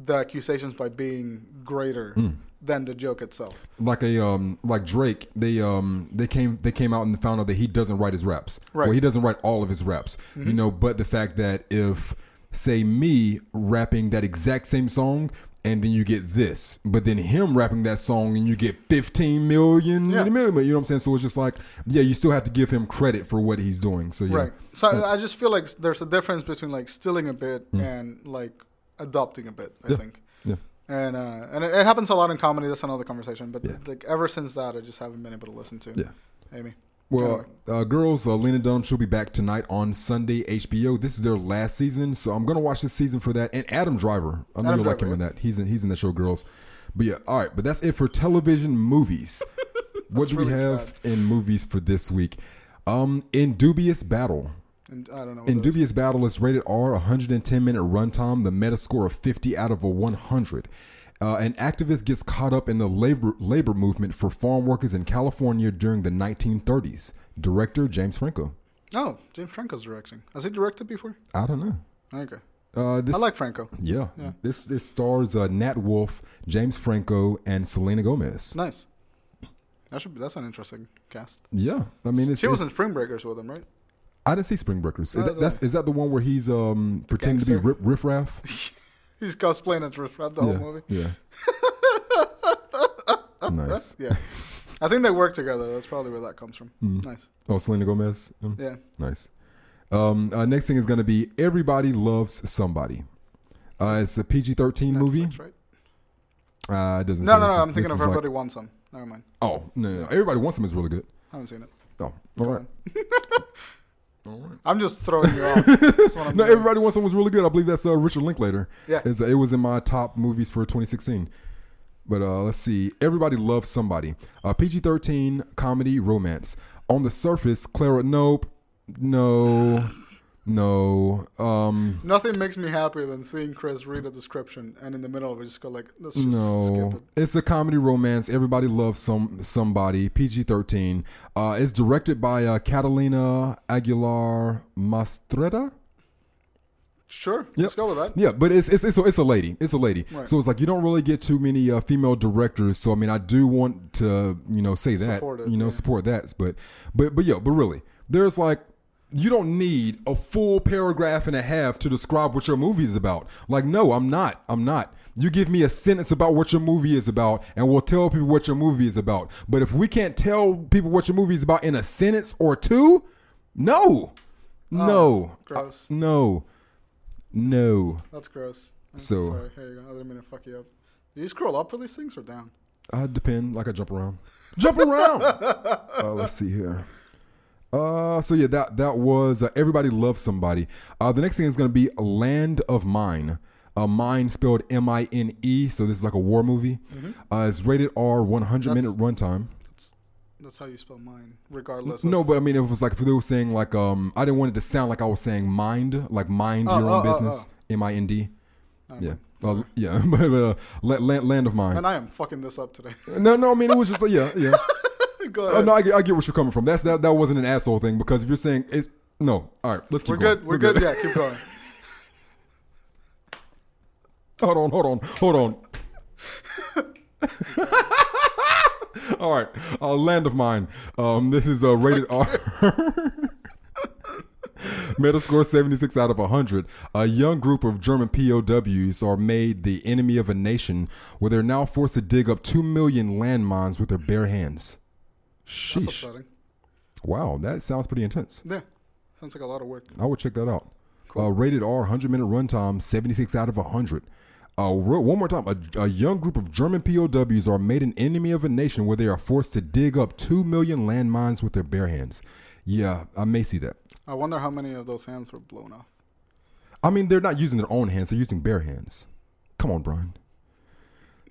the accusations by being greater mm. than the joke itself. Like a um, like Drake, they um, they came they came out and found out that he doesn't write his raps. Right. Well, he doesn't write all of his raps, mm-hmm. you know. But the fact that if say me rapping that exact same song and then you get this, but then him rapping that song and you get fifteen million, yeah. million, you know what I'm saying? So it's just like, yeah, you still have to give him credit for what he's doing. So yeah. Right. So uh, I just feel like there's a difference between like stealing a bit mm. and like. Adopting a bit, I yeah. think, yeah, and uh, and it, it happens a lot in comedy. That's another conversation, but yeah. th- like ever since that, I just haven't been able to listen to. Yeah, Amy. Well, uh, girls, uh, Lena Dunham, she'll be back tonight on Sunday H B O. This is their last season, so I'm gonna watch this season for that. And Adam Driver, I know you like him yeah. in that. He's in he's in the show Girls, but yeah, all right. But that's it for television movies. What do really we have sad. in movies for this week? Um, In Dubious Battle. And I don't know. In Dubious Battle is rated R, one hundred ten minute runtime, the meta score of fifty out of a one hundred. Uh, an activist gets caught up in the labor labor movement for farm workers in California during the nineteen thirties. Director James Franco. Oh, James Franco's directing. Has he directed before? I don't know. Okay. Uh, this, I like Franco. Yeah. yeah. This this stars uh, Nat Wolff, James Franco, and Selena Gomez. Nice. That should be, that's an interesting cast. Yeah, I mean, it's, she was in Spring Breakers with him, right? I didn't see Spring Breakers. Is that, that's, is that the one where he's um, pretending Gangster. to be Riff Raff? He's cosplaying as Riff Raff the yeah, whole movie. Yeah. Nice. Yeah. I think they work together. That's probably where that comes from. Mm-hmm. Nice. Oh, Selena Gomez? Mm. Yeah. Nice. Um, uh, next thing is going to be Everybody Loves Somebody. Uh, it's a P G thirteen movie. That's right. Uh, it doesn't no, no, no. This, I'm thinking of Everybody like, Wants Some. Never mind. Oh, no, no, no. Everybody Wants Some is really good. I haven't seen it. Oh, all right. Right. I'm just throwing you off. No, doing. Everybody Wants Some was really good. I believe that's uh, Richard Linklater. Yeah, it's, it was in my top movies for twenty sixteen. But uh, let's see. Everybody Loves Somebody. Uh, P G thirteen comedy romance. On the surface, Clara. Nope. No. No. Um, Nothing makes me happier than seeing Chris read a description and in the middle we just go like, let's just no, skip it. It's a comedy romance. Everybody Loves some somebody. P G thirteen. Uh, it's directed by uh, Catalina Aguilar Mastretta. Sure, yep. Let's go with that. Yeah, but it's it's it's a, it's a lady. It's a lady. Right. So it's like you don't really get too many uh, female directors. So I mean, I do want to you know say that support it, you know yeah. support that. But but but yo, but really, there's like. you don't need a full paragraph and a half to describe what your movie is about. Like, no, I'm not. I'm not. You give me a sentence about what your movie is about, and we'll tell people what your movie is about. But if we can't tell people what your movie is about in a sentence or two, no. Oh, no. Gross. Uh, no. No. That's gross. I'm so sorry. Here you go. I didn't mean to fuck you up. Do you scroll up for these things or down? I depend. Like, I jump around. Jump around! uh, let's see here. Uh, so yeah, that that was uh, Everybody Loves Somebody. Uh, the next thing is going to be Land of Mine. Uh, Mine spelled M I N E, so this is like a war movie. Mm-hmm. Uh, it's rated R, one hundred minute runtime. That's, that's how you spell mine, regardless. N- no, but I mean, it was like, if they were saying like, um, I didn't want it to sound like I was saying mind, like mind oh, your own oh, business, oh, oh. M I N D. Okay. Yeah. Uh, yeah, but uh, land, land of Mine. And I am fucking this up today. no, no, I mean, it was just like, yeah, yeah. Go ahead. Uh, no, I get, I get what you're coming from. That's that. That wasn't an asshole thing, because if you're saying it's no, all right, let's keep. We're going. good. We're, We're good. good. Yeah, keep going. hold on, hold on, hold on. all right, uh, Land of Mine. Um, this is a uh, rated okay. R. Metascore seventy-six out of one hundred. A young group of German P O Ws are made the enemy of a nation, where they're now forced to dig up two million landmines with their bare hands. Sheesh. That's upsetting. Wow, that sounds pretty intense. Yeah, sounds like a lot of work. I would check that out. Cool. Uh, rated R, one hundred minute runtime, seventy-six out of one hundred. Uh, one more time. A, a young group of German P O Ws are made an enemy of a nation where they are forced to dig up two million landmines with their bare hands. Yeah, I may see that. I wonder how many of those hands were blown off. I mean, they're not using their own hands. They're using bare hands. Come on, Brian.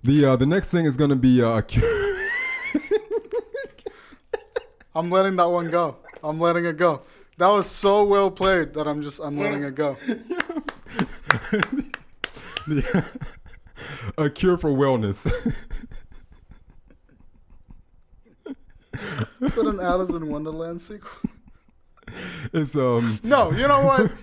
The uh, the next thing is going to be... Uh, I'm letting that one go. I'm letting it go. That was so well played that I'm just, I'm letting it go. Yeah. A cure for wellness. Is it an Alice in Wonderland sequel? It's um. No, you know what?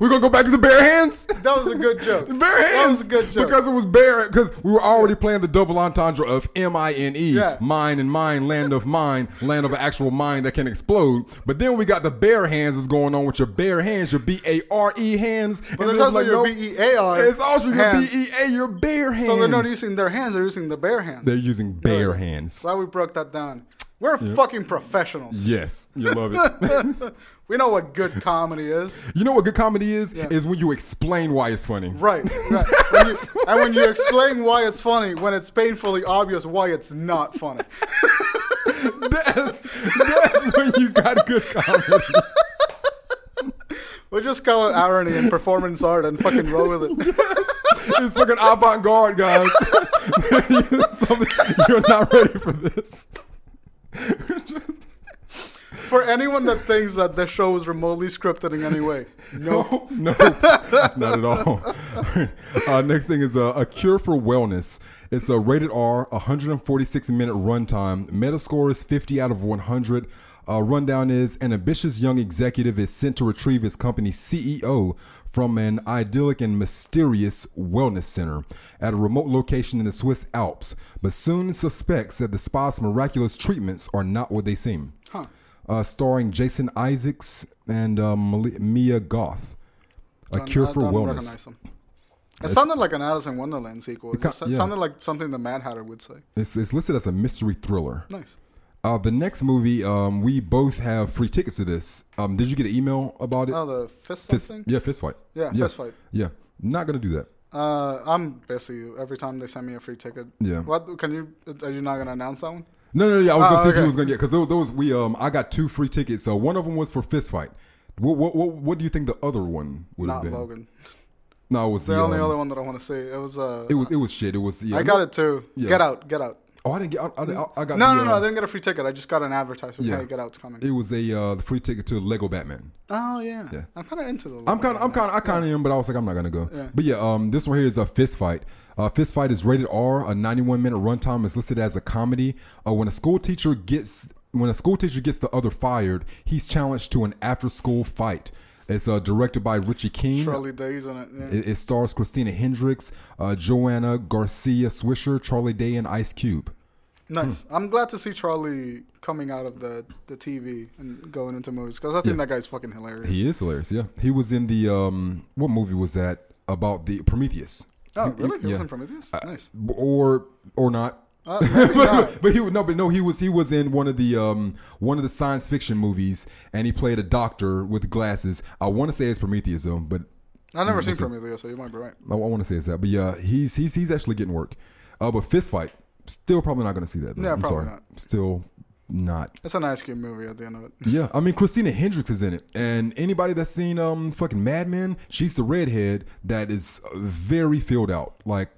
We're gonna go back to the bare hands. That was a good joke. Bare hands. That was a good joke because it was bare. Because we were already playing the double entendre of M I N E, mine and mine, land of mine, land of an actual mine that can explode. But then we got the bare hands is going on with your bare hands, your B A R E hands. But and there's also like, your no, B E A R. It's also hands. Your B E A, your bare hands. So they're not using their hands; they're using the bare hands. They're using bare yeah. hands. Glad we broke that down. We're yep. fucking professionals. Yes, you love it. We know what good comedy is. You know what good comedy is? Yeah. Is when you explain why it's funny. Right, right. When you, and when you explain why it's funny, when it's painfully obvious why it's not funny. that's, that's when you got good comedy. We'll just call it irony and performance art and fucking roll with it. Yes. It's fucking avant-garde, guys. You're not ready for this. For anyone that thinks that the show is remotely scripted in any way, no, no, not at all. Uh, next thing is uh, A Cure for Wellness. It's a rated R, one hundred forty-six minute runtime. Metascore is fifty out of one hundred. Uh, rundown is an ambitious young executive is sent to retrieve his company's C E O from an idyllic and mysterious wellness center at a remote location in the Swiss Alps, but soon suspects that the spa's miraculous treatments are not what they seem. Huh. Uh, starring Jason Isaacs and uh, Mia Goff. A Cure for Wellness. It sounded like an Alice in Wonderland sequel. It, it just, yeah. sounded like something the Mad Hatter would say. It's, it's listed as a mystery thriller. Nice. Uh, the next movie, um, we both have free tickets to this. Um, did you get an email about it? Oh, the fist, fist thing? Yeah, Fist Fight. Yeah, yeah, Fist Fight. Yeah, not going to do that. Uh, I'm busy every time they send me a free ticket. Yeah. What? Can you? Are you not going to announce that one? No, no, no. Yeah, I was oh, going to okay. see if he was going to get, because those we um, I got two free tickets. So one of them was for Fist Fight. What what what, what do you think the other one would have been? Not Logan. No, it was the, the only um, other one that I want to see. It was uh. It was it was shit. It was. Yeah, I got no, it too. Yeah. Get out! Get out! Oh, I didn't get. I, I, I got. No, the, no, no! Uh, I didn't get a free ticket. I just got an advertisement. Yeah, hey, Get Out's coming. It was a uh, the free ticket to Lego Batman. Oh yeah, yeah. I'm kind of into the. Lego I'm kind of, I'm kind of, I kind of yeah. am, but I was like, I'm not gonna go. Yeah. But yeah, um, this one here is a Fist Fight. Uh, Fist Fight is rated R. A ninety-one minute runtime is listed as a comedy. Uh, when a school teacher gets when a school teacher gets the other fired, he's challenged to an after-school fight. It's uh, directed by Richie King. Charlie Day's on it, yeah. it. It stars Christina Hendricks, uh, Joanna Garcia Swisher, Charlie Day, and Ice Cube. Nice. I'm glad to see Charlie coming out of the, the T V and going into movies, because I think yeah. that guy's fucking hilarious. He is hilarious, yeah. He was in the, um, what movie was that? About the Prometheus. Oh, he, really? He yeah. was in Prometheus? Uh, nice. Or or not. Uh, maybe not. but, but he no, but no, he was he was in one of the um one of the science fiction movies, and he played a doctor with glasses. I want to say it's Prometheus though, but I've never seen Prometheus, so you might be right. I, I want to say it's that, but yeah, he's he's he's actually getting work. Uh, but Fist Fight, still probably not going to see that. Though. Yeah, I'm probably sorry. not. Still not. It's an ice cream movie at the end of it. Yeah, I mean Christina Hendricks is in it, and anybody that's seen um fucking Mad Men, she's the redhead that is very filled out. Like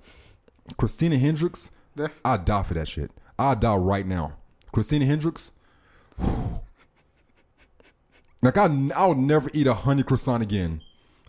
Christina Hendricks. Yeah. I'd die for that shit. I'd die right now. Christina Hendricks. Whew. Like, I, I'll never eat a honey croissant again.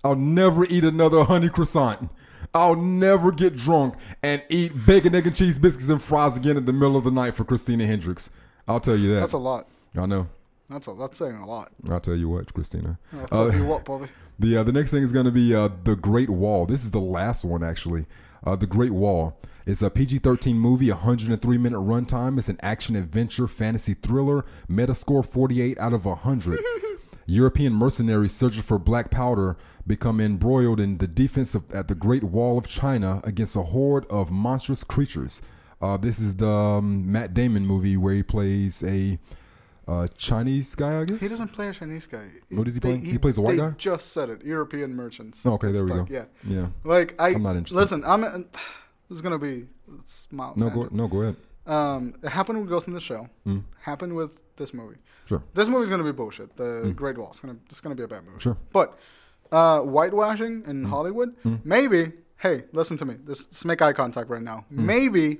I'll never eat another honey croissant. I'll never get drunk and eat bacon, egg, and cheese biscuits and fries again in the middle of the night for Christina Hendricks. I'll tell you that. That's a lot. I know. That's a, that's saying a lot. I'll tell you what, Christina. I'll tell uh, you what, Bobby. The, uh, the next thing is going to be uh, The Great Wall. This is the last one, actually. Uh, The Great Wall. It's a P G thirteen movie, one hundred three minute runtime. It's an action-adventure fantasy thriller. Metascore forty-eight out of one hundred. European mercenaries searching for black powder become embroiled in the defense of, at the Great Wall of China against a horde of monstrous creatures. Uh, this is the um, Matt Damon movie where he plays a uh, Chinese guy, I guess? He doesn't play a Chinese guy. What does he play? He, he plays a white they guy? They just said it. European merchants. Oh, okay, it's there we stuck. go. Yeah. yeah. Like, I, I'm not interested. Listen, I'm... A, This is going to be mild. No, go, no, go ahead. Um, it happened with Ghost in the Shell. Mm. Happened with this movie. Sure. This movie's going to be bullshit. The mm. Great Wall. It's going to it's going to be a bad movie. Sure. But uh, whitewashing in mm. Hollywood, mm. maybe, hey, listen to me. This, let's make eye contact right now. Mm. Maybe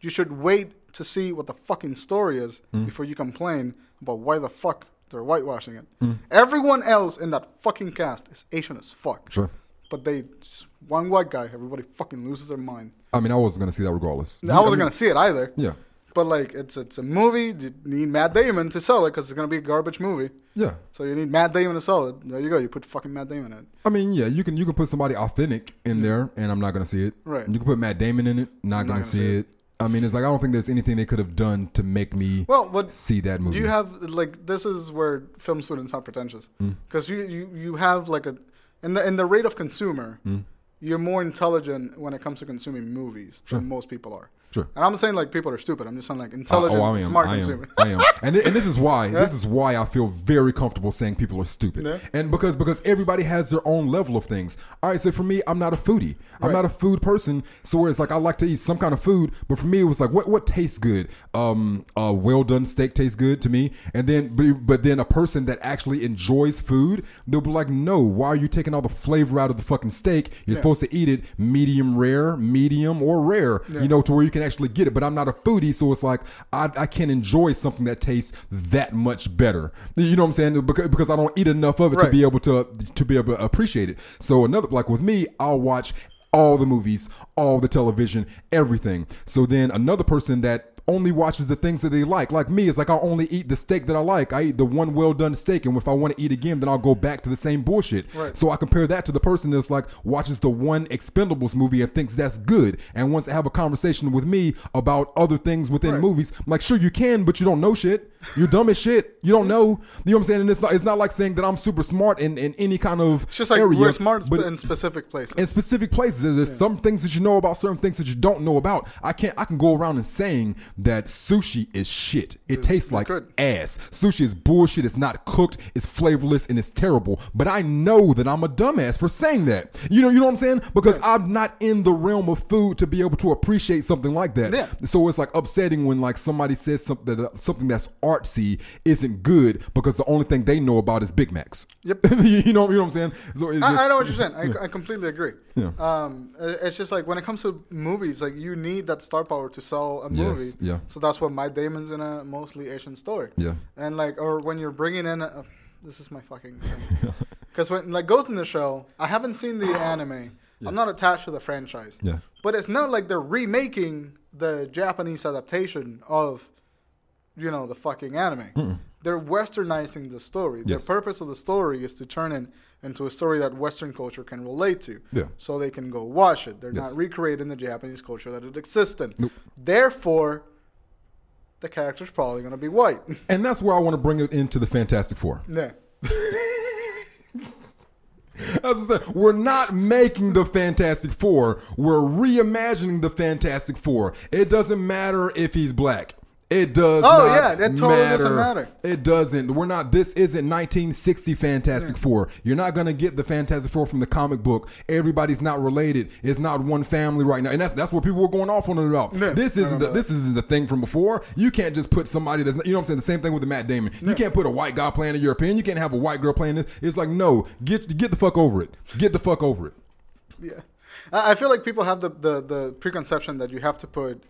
you should wait to see what the fucking story is mm. before you complain about why the fuck they're whitewashing it. Mm. Everyone else in that fucking cast is Asian as fuck. Sure. But they, just one white guy, everybody fucking loses their mind. I mean, I wasn't going to see that regardless. I wasn't I mean, going to see it either. Yeah. But, like, it's it's a movie. You need Matt Damon to sell it because it's going to be a garbage movie. Yeah. So you need Matt Damon to sell it. There you go. You put fucking Matt Damon in it. I mean, yeah, you can you can put somebody authentic in there, and I'm not going to see it. Right. You can put Matt Damon in it. Not going to see, see it. it. I mean, it's like, I don't think there's anything they could have done to make me well, what, see that movie. You have, like, this is where film students are pretentious. Because mm. you, you, you have, like, a... In the in the rate of consumer, mm. you're more intelligent when it comes to consuming movies sure. than most people are. Sure. And I'm not saying like people are stupid. I'm just saying like intelligent, uh, oh, I am. smart I am. consumer. I am. And th- and this is why yeah. this is why I feel very comfortable saying people are stupid. Yeah. And because because everybody has their own level of things. All right. So for me, I'm not a foodie. I'm right. not a food person. So where it's like I like to eat some kind of food, but for me it was like what what tastes good. Um, a well done steak tastes good to me. And then but, but then a person that actually enjoys food, they'll be like, no, why are you taking all the flavor out of the fucking steak? You're yeah. supposed to eat it medium rare, medium or rare. Yeah. You know, to where you can actually get it, but I'm not a foodie, so it's like I, I can't enjoy something that tastes that much better. You know what I'm saying? Because, because I don't eat enough of it right. to be able to to be able to appreciate it. So another like with me, I'll watch all the movies, all the television, everything. So then another person that only watches the things that they like, like me, it's like I only eat the steak that I like. I eat the one well done steak, and if I want to eat again, then I'll go back to the same bullshit. Right. So I compare that to the person that's like watches the one Expendables movie and thinks that's good, and wants to have a conversation with me about other things within right. movies. I'm like, sure you can, but you don't know shit. You're dumb as shit. You don't know. You know what I'm saying? And it's not, it's not like saying that I'm super smart in, in any kind of It's just like area, we're smart but in specific places. In specific places. There's yeah. some things that you know about, certain things that you don't know about. I can't. I can go around and saying that sushi is shit. It, it tastes it like could. ass. Sushi is bullshit. It's not cooked. It's flavorless and it's terrible. But I know that I'm a dumbass for saying that. You know, you know what I'm saying? Because yeah. I'm not in the realm of food to be able to appreciate something like that. Yeah. So it's like upsetting when like somebody says something that, something that's artsy isn't good because the only thing they know about is Big Macs. Yep. you know, you know what I'm saying? So it's I, just, I know what you're saying. I, yeah. I completely agree. Yeah. Um, it's just like when it comes to movies, like you need that star power to sell a movie. Yes. Yeah. So that's what Matt Damon's in a mostly Asian story. Yeah. And like, or when you're bringing in, a, uh, this is my fucking thing. Because when like Ghost in the Shell, I haven't seen the anime. Yeah. I'm not attached to the franchise. Yeah. But it's not like they're remaking the Japanese adaptation of, you know, the fucking anime. Mm-mm. They're westernizing the story. Yes. The purpose of the story is to turn it into a story that Western culture can relate to. Yeah. So they can go watch it. They're yes. not recreating the Japanese culture that it exists in. Nope. Therefore, the character's probably going to be white. And that's where I want to bring it into the Fantastic Four. Yeah. As I said, we're not making the Fantastic Four. We're reimagining the Fantastic Four. It doesn't matter if he's black. It does oh, not yeah, that totally matter. doesn't matter. It doesn't. We're not. This isn't nineteen sixty Fantastic yeah. Four. You're not going to get the Fantastic Four from the comic book. Everybody's not related. It's not one family right now, and that's that's what people were going off on it about. Yeah. This isn't the, this isn't the thing from before. You can't just put somebody that's not, you know what I'm saying. The same thing with the Matt Damon. Yeah. You can't put a white guy playing a European. You can't have a white girl playing this. It's like no, get get the fuck over it. Get the fuck over it. Yeah, I feel like people have the the, the preconception that you have to put.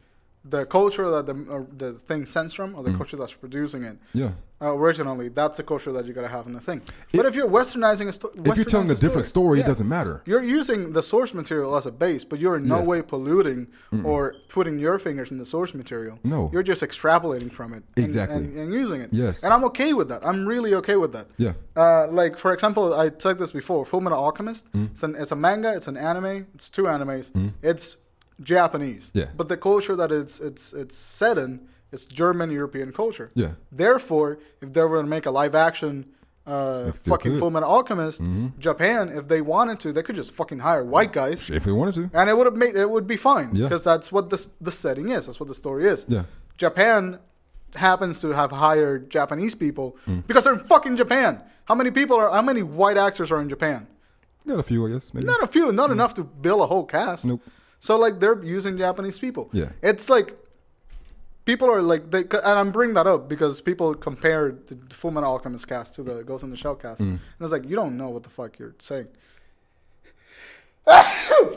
The culture that the the thing sends from, or the mm. culture that's producing it, yeah, uh, originally, that's the culture that you gotta have in the thing. It, but if you're westernizing a story, if you're telling a, a different story, story yeah. it doesn't matter. You're using the source material as a base, but you're in no yes. way polluting Mm-mm. or putting your fingers in the source material. No, you're just extrapolating from it, and, exactly, and, and using it. Yes, and I'm okay with that. I'm really okay with that. Yeah, uh, like for example, I took this before. Fullmetal Alchemist. Mm. It's an it's a manga. It's an anime. It's two animes. Mm. It's Japanese, yeah. But the culture that it's it's it's set in is German European culture. Yeah. Therefore, if they were to make a live action uh, fucking Fullmetal Alchemist, mm-hmm. Japan, if they wanted to, they could just fucking hire white guys if they wanted to, and it would have made it would be fine because yeah. that's what the the setting is. That's what the story is. Yeah. Japan happens to have hired Japanese people mm. because they're in fucking Japan. How many people are? How many white actors are in Japan? Not a few, I guess. Maybe. Not a few. Not mm. enough to build a whole cast. Nope. So, like, they're using Japanese people. Yeah. It's like, people are like, they, and I'm bringing that up because people compared the Fullmetal Alchemist cast to the Ghost in the Shell cast. Mm. And it's like, you don't know what the fuck you're saying.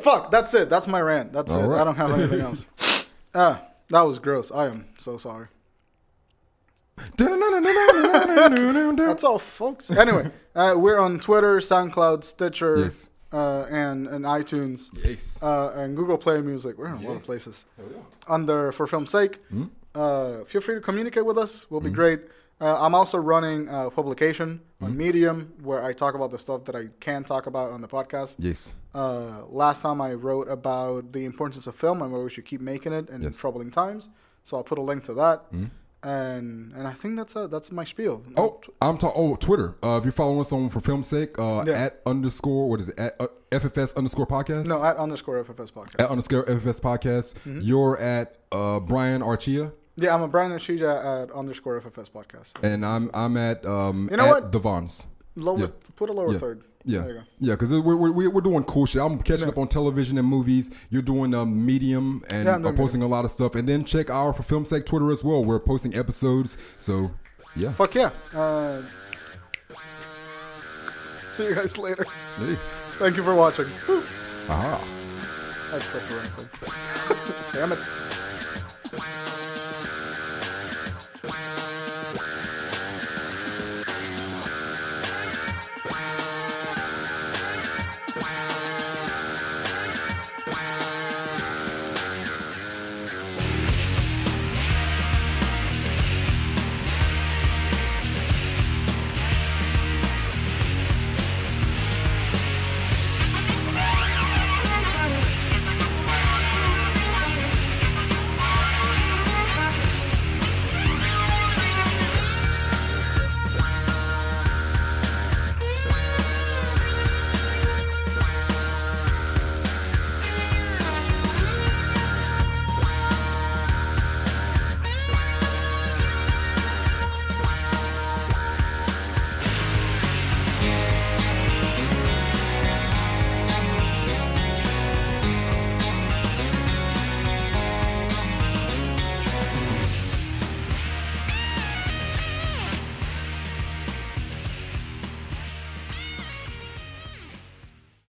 Fuck, that's it. That's my rant. That's All it. Right. I don't have anything else. Ah, that was gross. I am so sorry. That's all, folks. Anyway, uh, we're on Twitter, SoundCloud, Stitcher. Yes. Uh, and, and iTunes, yes. uh, and Google Play Music. We're in a yes. lot of places. Oh, yeah. Under For Film's Sake, mm. uh, feel free to communicate with us. We'll be mm. great. Uh, I'm also running a publication mm. on Medium where I talk about the stuff that I can talk about on the podcast. Yes. Uh, last time I wrote about the importance of film and where we should keep making it in yes. troubling times. So I'll put a link to that. Mm. And and I think that's a, that's my spiel. Oh, I'm talking. Oh, Twitter. Uh, if you're following us on For Film's Sake, uh, yeah. at underscore what is it? At uh, F F S underscore podcast. No, at underscore F F S podcast. At underscore F F S podcast. Mm-hmm. You're at uh, Brian Archia. Yeah, I'm a Brian Archia at underscore F F S podcast. And I'm I'm at um you know at what? Devons. Lower yeah. put a lower yeah. third. Yeah, there you go. Yeah, because we're, we're, we're doing cool shit. I'm catching yeah. up on television and movies. You're doing um, Medium and yeah, uh, posting Medium. a lot of stuff. And then check our For Film's Sake Twitter as well. We're posting episodes. So, yeah. Fuck yeah. Uh, see you guys later. Hey. Thank you for watching. Boop. Aha. I pressed the wrong thing. Damn it.